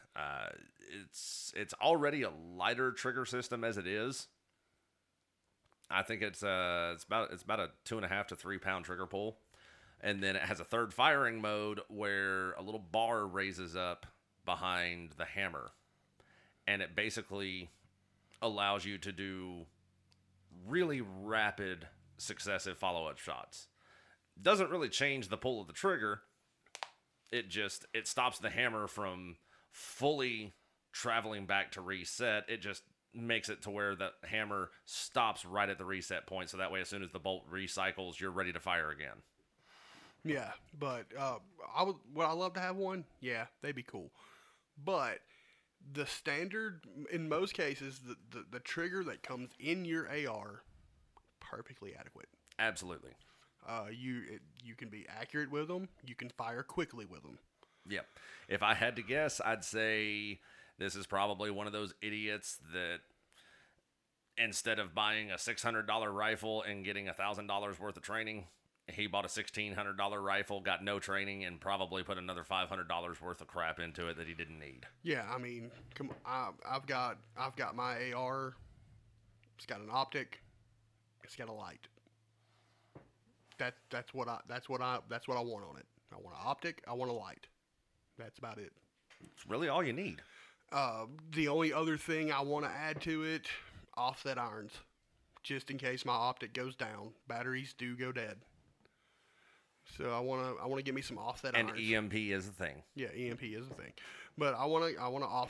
it's already a lighter trigger system as it is. I think it's about a 2.5 to 3 pound trigger pull. And then it has a third firing mode where a little bar raises up behind the hammer. And it basically allows you to do really rapid successive follow-up shots. Doesn't really change the pull of the trigger. It stops the hammer from fully traveling back to reset. It just makes it to where the hammer stops right at the reset point. So that way, as soon as the bolt recycles, you're ready to fire again. Yeah, but would I love to have one? Yeah, they'd be cool. But the standard, in most cases, the trigger that comes in your AR, perfectly adequate. Absolutely. You can be accurate with them. You can fire quickly with them. Yeah. If I had to guess, I'd say this is probably one of those idiots that instead of buying a $600 rifle and getting $1,000 worth of training, he bought a $1,600 rifle, got no training, and probably put another $500 worth of crap into it that he didn't need. Yeah, I mean, come on. I've got my AR. It's got an optic. It's got a light. That's what I want on it. I want an optic. I want a light. That's about it. It's really all you need. The only other thing I want to add to it, offset irons, just in case my optic goes down. Batteries do go dead. So I want to get me some offset irons. And EMP is a thing. Yeah, EMP is a thing. But I want to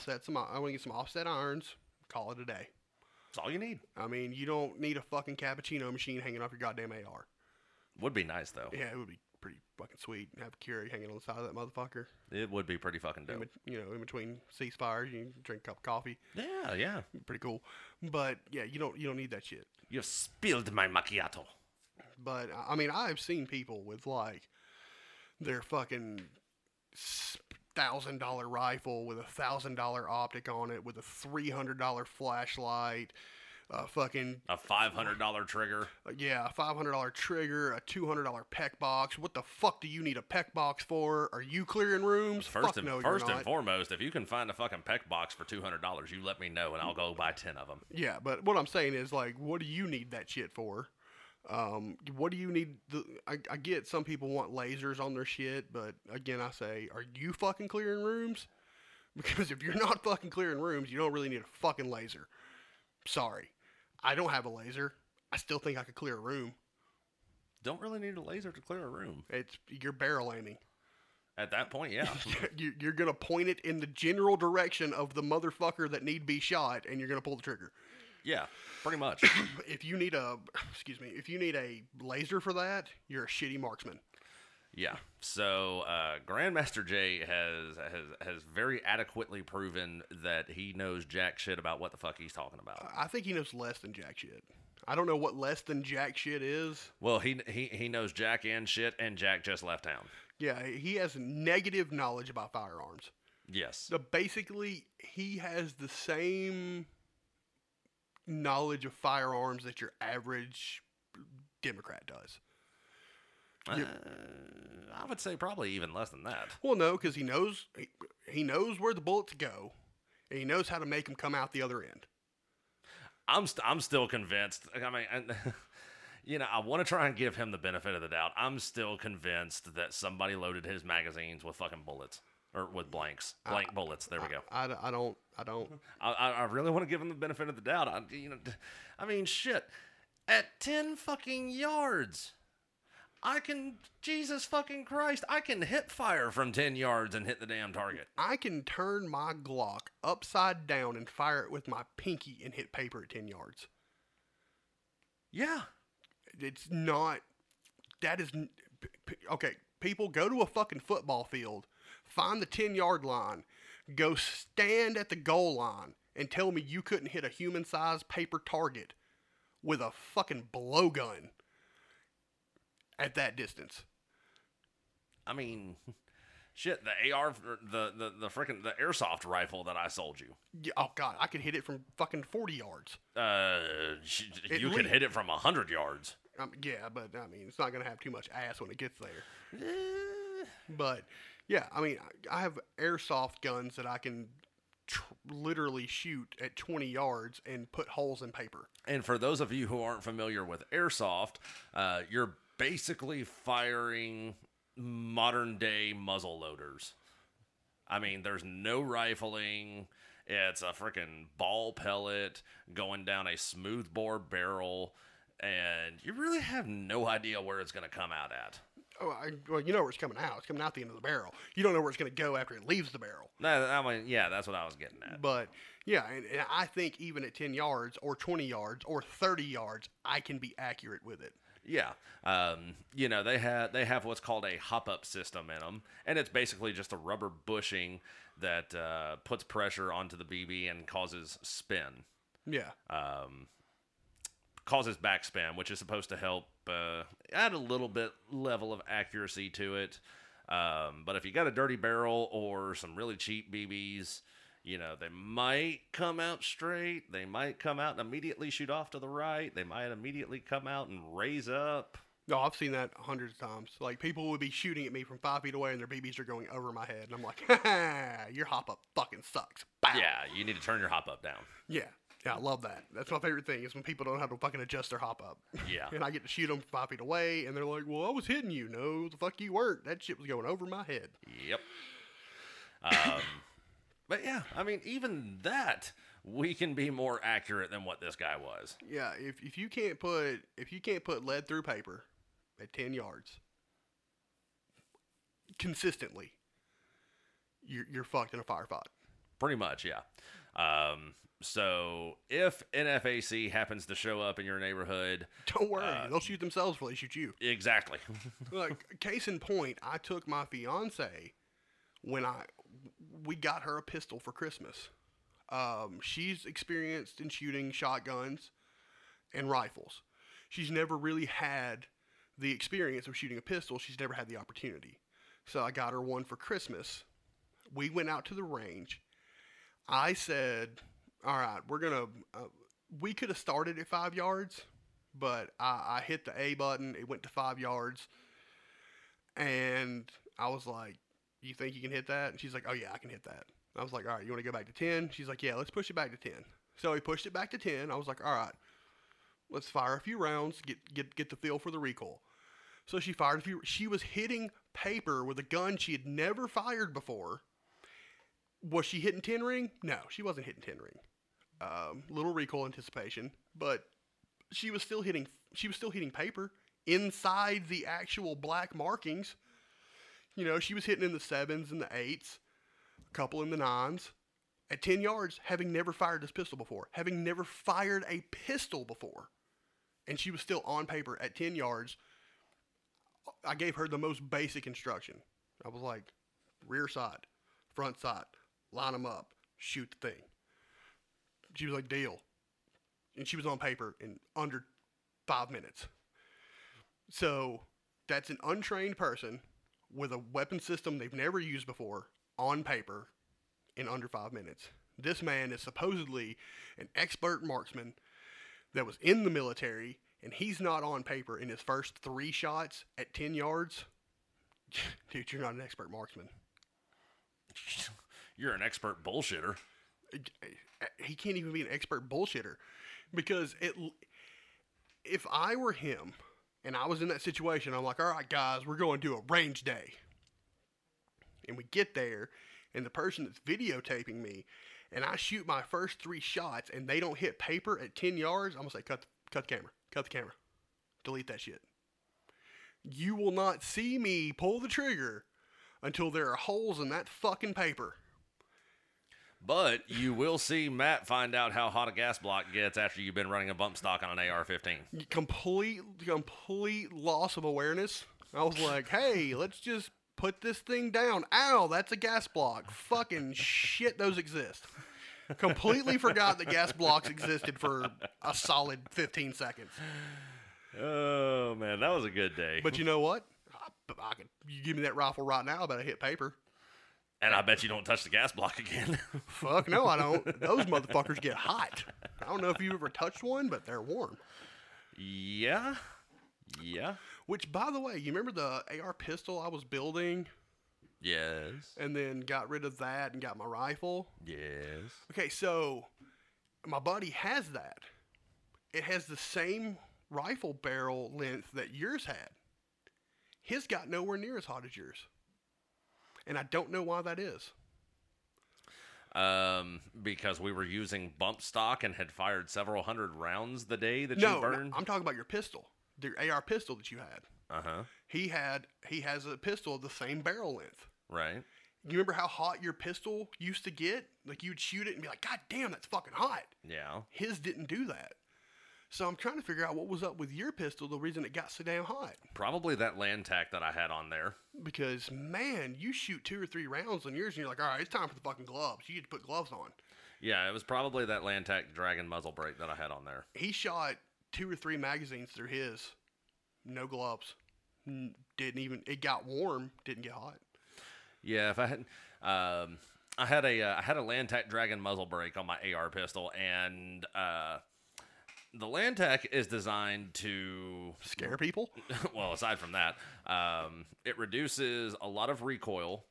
get some offset irons. Call it a day. That's all you need. I mean, you don't need a fucking cappuccino machine hanging off your goddamn AR. Would be nice though. Yeah, it would be pretty fucking sweet. Have a Keurig hanging on the side of that motherfucker. It would be pretty fucking dope. In between ceasefires, you can drink a cup of coffee. Yeah, yeah. Pretty cool. But yeah, you don't need that shit. You've spilled my macchiato. But, I mean, I've seen people with, like, their fucking $1,000 rifle with a $1,000 optic on it with a $300 flashlight fucking a $500 trigger. Yeah, a $500 trigger, a $200 pec box. What the fuck do you need a pec box for? Are you clearing rooms? First and foremost, if you can find a fucking pec box for $200, you let me know and I'll go buy 10 of them. Yeah, but what I'm saying is, like, what do you need that shit for? What do you need? I get some people want lasers on their shit, but again, I say, are you fucking clearing rooms? Because if you're not fucking clearing rooms, you don't really need a fucking laser. Sorry. I don't have a laser. I still think I could clear a room. Don't really need a laser to clear a room. You're barrel aiming. At that point, yeah. You're going to point it in the general direction of the motherfucker that need be shot, and you're going to pull the trigger. Yeah, pretty much. If you need a laser for that, you're a shitty marksman. Yeah. So Grandmaster Jay has very adequately proven that he knows jack shit about what the fuck he's talking about. I think he knows less than jack shit. I don't know what less than jack shit is. Well, he knows jack and shit, and Jack just left town. Yeah, he has negative knowledge about firearms. Yes. So basically, he has the same knowledge of firearms that your average Democrat does. I would say probably even less than that. Well, no, because he knows where the bullets go, and he knows how to make them come out the other end. I'm still convinced. I mean, I want to try and give him the benefit of the doubt. I'm still convinced that somebody loaded his magazines with fucking bullets. Or with blanks. Bullets. There we go. I really want to give him the benefit of the doubt. Shit. At 10 fucking yards, I can hip fire from 10 yards and hit the damn target. I can turn my Glock upside down and fire it with my pinky and hit paper at 10 yards. Yeah. It's not... That is... Okay, people, go to a fucking football field. Find the 10-yard line, go stand at the goal line, and tell me you couldn't hit a human-sized paper target with a fucking blowgun at that distance. I mean, shit, the AR, the freaking the airsoft rifle that I sold you. Yeah, oh, God, I could hit it from fucking 40 yards. You could hit it from 100 yards. Yeah, but, I mean, it's not going to have too much ass when it gets there. But... Yeah, I mean, I have airsoft guns that I can literally shoot at 20 yards and put holes in paper. And for those of you who aren't familiar with airsoft, you're basically firing modern-day muzzle loaders. I mean, there's no rifling. It's a freaking ball pellet going down a smoothbore barrel, and you really have no idea where it's going to come out at. Well, you know where it's coming out. It's coming out the end of the barrel. You don't know where it's going to go after it leaves the barrel. No, I mean, yeah, that's what I was getting at. But, yeah, and I think even at 10 yards or 20 yards or 30 yards, I can be accurate with it. Yeah. They have what's called a hop-up system in them, and it's basically just a rubber bushing that puts pressure onto the BB and causes spin. Yeah. Causes backspin, which is supposed to help add a little bit level of accuracy to it. But if you got a dirty barrel or some really cheap BBs, they might come out straight. They might come out and immediately shoot off to the right. They might immediately come out and raise up. No, I've seen that hundreds of times. Like, people would be shooting at me from 5 feet away, and their BBs are going over my head. And I'm like, your hop-up fucking sucks. Bow. Yeah, you need to turn your hop-up down. Yeah. Yeah, I love that. That's my favorite thing is when people don't have to fucking adjust their hop up. Yeah. And I get to shoot them 5 feet away, and they're like, well, I was hitting you. No, the fuck you weren't. That shit was going over my head. Yep. But yeah, I mean, even that, we can be more accurate than what this guy was. Yeah, if you can't put lead through paper at 10 yards consistently, you're fucked in a firefight. Pretty much, yeah. So if NFAC happens to show up in your neighborhood, don't worry, they'll shoot themselves before they shoot you. Exactly. Like, case in point, I took my fiance when we got her a pistol for Christmas. She's experienced in shooting shotguns and rifles. She's never really had the experience of shooting a pistol. She's never had the opportunity. So I got her one for Christmas. We went out to the range. I said, all right, we're going to we could have started at 5 yards, but I hit the A button. It went to 5 yards. And I was like, you think you can hit that? And she's like, oh, yeah, I can hit that. I was like, all right, you want to go back to 10? She's like, yeah, let's push it back to 10. So he pushed it back to 10. I was like, all right, let's fire a few rounds, get the feel for the recoil. So she fired a few. She was hitting paper with a gun she had never fired before. Was she hitting 10 ring? No, she wasn't hitting 10 ring. Little recoil anticipation, but she was still hitting paper inside the actual black markings. You know, she was hitting in the 7s and the 8s, a couple in the 9s. At 10 yards, having never fired this pistol before, having never fired a pistol before, and she was still on paper at 10 yards. I gave her the most basic instruction. I was like, rear side, front side, line them up, shoot the thing. She was like, deal. And she was on paper in under 5 minutes. So that's an untrained person with a weapon system they've never used before on paper in under 5 minutes. This man is supposedly an expert marksman that was in the military, and he's not on paper in his first 3 shots at 10 yards. Dude, you're not an expert marksman. You're an expert bullshitter. He can't even be an expert bullshitter, because if I were him and I was in that situation, I'm like, all right, guys, we're going to do a range day. And we get there, and the person that's videotaping me, and I shoot my first 3 shots, and they don't hit paper at 10 yards, I'm going to say, cut the camera. Delete that shit. You will not see me pull the trigger until there are holes in that fucking paper. But you will see Matt find out how hot a gas block gets after you've been running a bump stock on an AR-15. Complete loss of awareness. I was like, hey, let's just put this thing down. Ow, that's a gas block. Fucking shit, those exist. Completely forgot that gas blocks existed for a solid 15 seconds. Oh, man, that was a good day. But you know what? You give me that rifle right now, I better hit paper. And I bet you don't touch the gas block again. Fuck no, I don't. Those motherfuckers get hot. I don't know if you've ever touched one, but they're warm. Yeah. Yeah. Which, by the way, you remember the AR pistol I was building? Yes. And then got rid of that and got my rifle? Yes. Okay, so my buddy has that. It has the same rifle barrel length that yours had. His got nowhere near as hot as yours. And I don't know why that is. Because we were using bump stock and had fired several hundred rounds the day that you burned. No, I'm talking about your pistol, the AR pistol that you had. Uh-huh. He has a pistol of the same barrel length. Right. You remember how hot your pistol used to get? Like, you'd shoot it and be like, God damn, that's fucking hot. Yeah. His didn't do that. So I'm trying to figure out what was up with your pistol, the reason it got so damn hot. Probably that land tack that I had on there. Because, man, you shoot 2 or 3 rounds on yours, and you're like, all right, it's time for the fucking gloves. You need to put gloves on. Yeah, it was probably that land tack dragon muzzle brake that I had on there. He shot 2 or 3 magazines through his. No gloves. It got warm, didn't get hot. Yeah, if I hadn't... I had a land tack dragon muzzle brake on my AR pistol, and... The land tack is designed to... Scare people? Well, aside from that, it reduces a lot of recoil,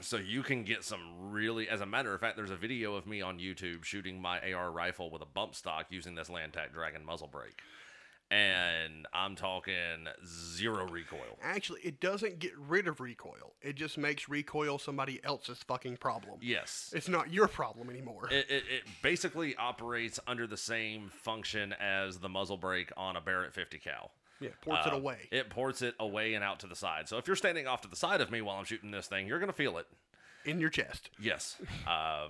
so you can get some really... As a matter of fact, there's a video of me on YouTube shooting my AR rifle with a bump stock using this land tack dragon muzzle brake. And I'm talking 0 recoil. Actually, it doesn't get rid of recoil. It just makes recoil somebody else's fucking problem. Yes. It's not your problem anymore. It basically operates under the same function as the muzzle brake on a Barrett 50 cal. Yeah, ports it away. It ports it away and out to the side. So if you're standing off to the side of me while I'm shooting this thing, you're going to feel it. In your chest. Yes.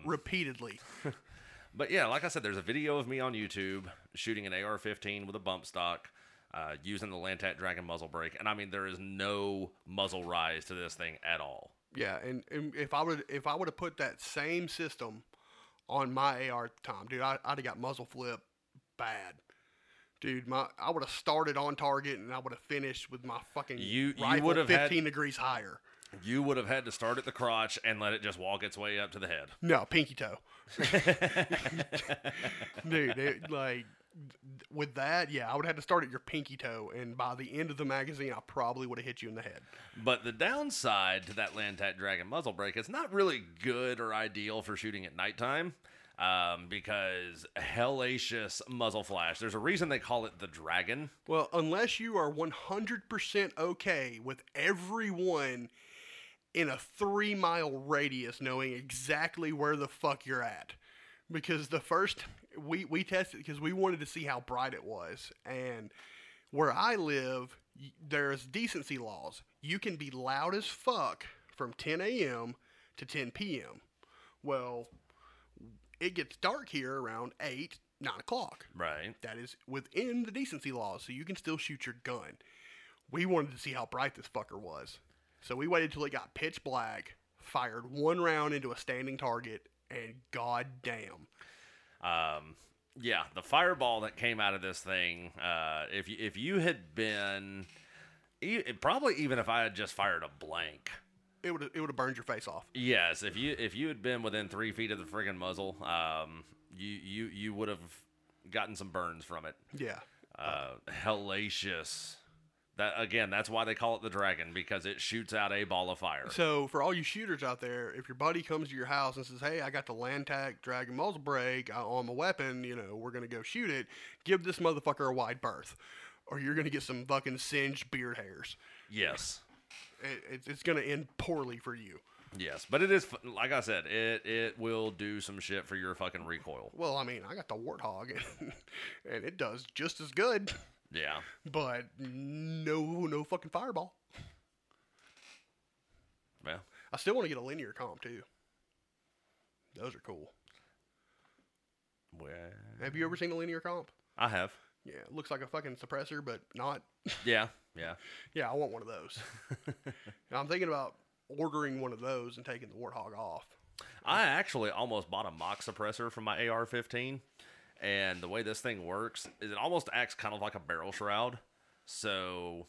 Repeatedly. But yeah, like I said, there's a video of me on YouTube shooting an AR-15 with a bump stock, using the land tack dragon muzzle brake, and I mean, there is no muzzle rise to this thing at all. Yeah, and if I would have put that same system on my AR at the time, dude, I'd have got muzzle flip bad. Dude, I would have started on target and I would have finished with my fucking rifle 15 degrees higher. You would have had to start at the crotch and let it just walk its way up to the head. No, pinky toe. Dude, it, like, with that, yeah, I would have to start at your pinky toe, and by the end of the magazine, I probably would have hit you in the head. But the downside to that Lantat Dragon muzzle brake, it's not really good or ideal for shooting at nighttime. Because hellacious muzzle flash. There's a reason they call it the dragon. Well, unless you are 100% okay with everyone in a 3-mile radius knowing exactly where the fuck you're at. Because the first, we tested because we wanted to see how bright it was. And where I live, there's decency laws. You can be loud as fuck from 10 a.m. to 10 p.m. Well, it gets dark here around 8, 9 o'clock. Right. That is within the decency laws, so you can still shoot your gun. We wanted to see how bright this fucker was. So we waited till it got pitch black, fired one round into a standing target, and goddamn. Yeah, the fireball that came out of this thing, if you had been, probably even if I had just fired a blank, It would have burned your face off. Yes, if you had been within 3 feet of the friggin' muzzle, you would have gotten some burns from it. Yeah. Hellacious. That again, that's why they call it the dragon, because it shoots out a ball of fire. So for all you shooters out there, if your buddy comes to your house and says, "Hey, I got the Lantac Dragon muzzle brake on my weapon, you know, we're gonna go shoot it," give this motherfucker a wide berth, or you're gonna get some fucking singed beard hairs. Yes. It's going to end poorly for you. Yes, but it is, like I said, it will do some shit for your fucking recoil. Well, I mean, I got the Warthog, and it does just as good. Yeah. But no fucking fireball. Yeah. I still want to get a linear comp, too. Those are cool. Well, have you ever seen a linear comp? I have. Yeah, it looks like a fucking suppressor, but not. Yeah, yeah. Yeah, I want one of those. I'm thinking about ordering one of those and taking the Warthog off. I actually almost bought a mock suppressor from my AR-15, and the way this thing works is it almost acts kind of like a barrel shroud. So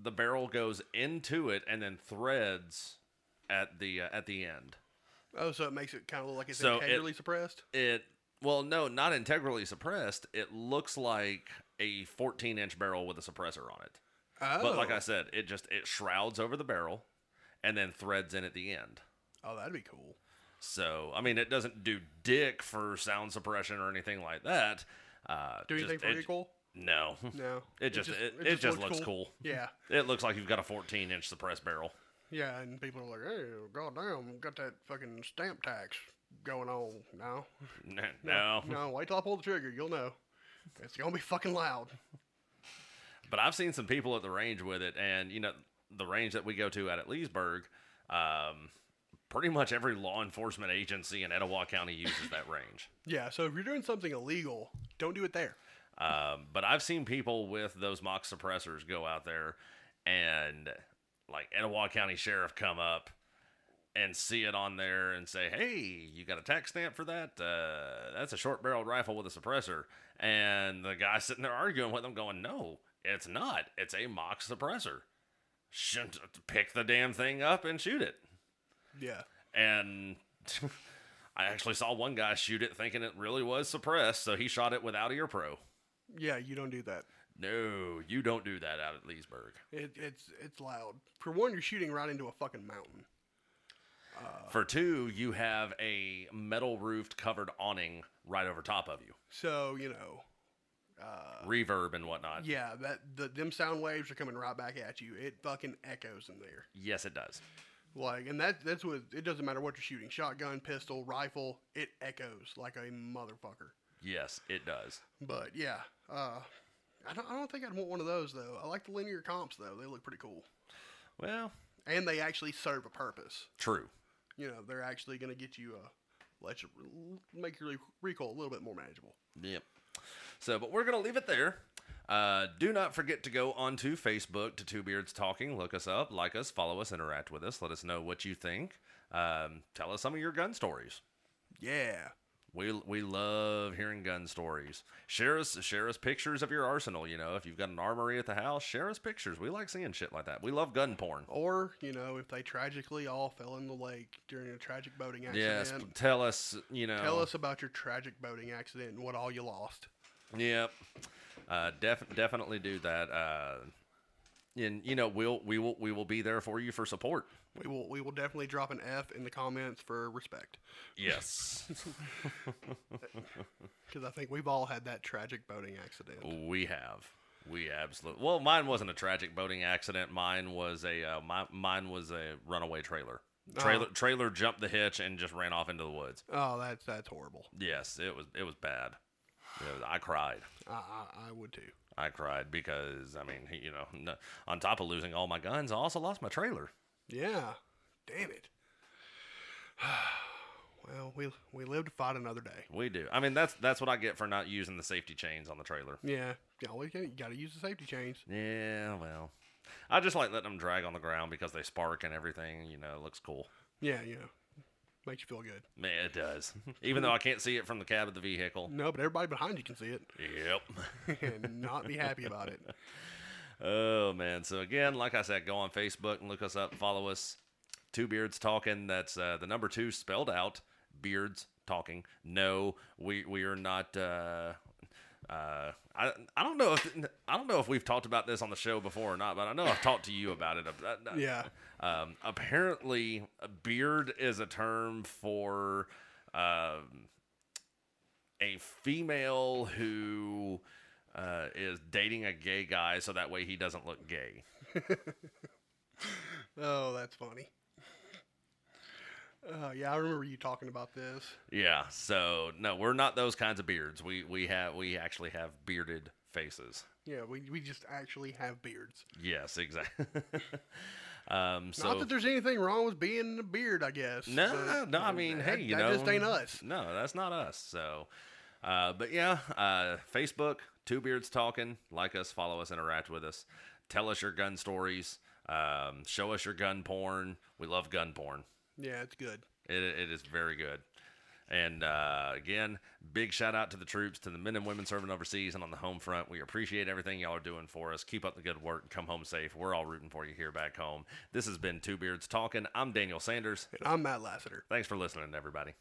the barrel goes into it and then threads at the end. Oh, so it makes it kind of look like it's integrally suppressed? Well, no, not integrally suppressed. It looks like a 14-inch barrel with a suppressor on it. Oh. But like I said, it shrouds over the barrel and then threads in at the end. Oh, that'd be cool. So, I mean, it doesn't do dick for sound suppression or anything like that. Do anything for equal? No. No. It just looks cool. Yeah. It looks like you've got a 14-inch suppressed barrel. Yeah, and people are like, "Hey, goddamn, got that fucking stamp tax going on now." No, wait till I pull the trigger. You'll know. It's going to be fucking loud. But I've seen some people at the range with it, and, you know, the range that we go to out at Leesburg, pretty much every law enforcement agency in Etowah County uses that range. Yeah, so if you're doing something illegal, don't do it there. But I've seen people with those mock suppressors go out there, and, like, Etowah County Sheriff come up and see it on there and say, "Hey, you got a tax stamp for that? That's a short-barreled rifle with a suppressor." And the guy sitting there arguing with him going, "No, it's not. It's a mock suppressor. Pick the damn thing up and shoot it." Yeah. And I actually saw one guy shoot it thinking it really was suppressed, so he shot it without ear pro. Yeah, you don't do that. No, you don't do that out at Leesburg. It's loud. For one, you're shooting right into a fucking mountain. For two, you have a metal-roofed covered awning right over top of you. So, you know, reverb and whatnot. Yeah, them sound waves are coming right back at you. It fucking echoes in there. Yes, it does. Like, and that's what, it doesn't matter what you're shooting. Shotgun, pistol, rifle, it echoes like a motherfucker. Yes, it does. But, yeah, I don't think I'd want one of those, though. I like the linear comps, though. They look pretty cool. Well. And they actually serve a purpose. True. You know, they're actually going to get you make your recoil a little bit more manageable. Yep. So, but we're going to leave it there. Do not forget to go onto Facebook to Two Beards Talking. Look us up, like us, follow us, interact with us. Let us know what you think. Tell us some of your gun stories. Yeah. We love hearing gun stories. Share us pictures of your arsenal. You know, if you've got an armory at the house, share us pictures. We like seeing shit like that. We love gun porn. Or, you know, if they tragically all fell in the lake during a tragic boating accident. Yes, tell us, you know. Tell us about your tragic boating accident and what all you lost. Yep. Definitely do that. And, you know, we will be there for you for support. We will definitely drop an F in the comments for respect. Yes. Because I think we've all had that tragic boating accident. We have. We absolutely. Well, mine wasn't a tragic boating accident. Mine was a runaway trailer. Trailer jumped the hitch and just ran off into the woods. Oh, that's horrible. Yes, it was bad. I cried. I would too. I cried because, I mean, you know, on top of losing all my guns, I also lost my trailer. Yeah. Damn it. Well, we live to fight another day. We do. I mean, that's what I get for not using the safety chains on the trailer. Yeah. You got to use the safety chains. Yeah, well. I just like letting them drag on the ground because they spark and everything, you know, it looks cool. Yeah, you know. Makes you feel good. Yeah, it does. Even though I can't see it from the cab of the vehicle. No, but everybody behind you can see it. Yep. And not be happy about it. Oh, man. So, again, like I said, go on Facebook and look us up. Follow us. Two Beards Talking. That's the number 2 spelled out. Beards Talking. No, we are not. I don't know if we've talked about this on the show before or not, but I know I've talked to you about it. Yeah. Apparently, a beard is a term for a female who... is dating a gay guy so that way he doesn't look gay. Oh, that's funny. Yeah, I remember you talking about this. Yeah, so no, we're not those kinds of beards. We actually have bearded faces. Yeah, we just actually have beards. Yes, exactly. Not that there's anything wrong with being a beard, I guess. No. I mean, hey, you know, that just ain't us. No, that's not us. So, but yeah, Facebook. Two Beards Talking. Like us, follow us, interact with us. Tell us your gun stories. Show us your gun porn. We love gun porn. Yeah, it's good. It is very good. And again, big shout out to the troops, to the men and women serving overseas and on the home front. We appreciate everything y'all are doing for us. Keep up the good work and come home safe. We're all rooting for you here back home. This has been Two Beards Talking. I'm Daniel Sanders. And I'm Matt Lassiter. Thanks for listening, everybody.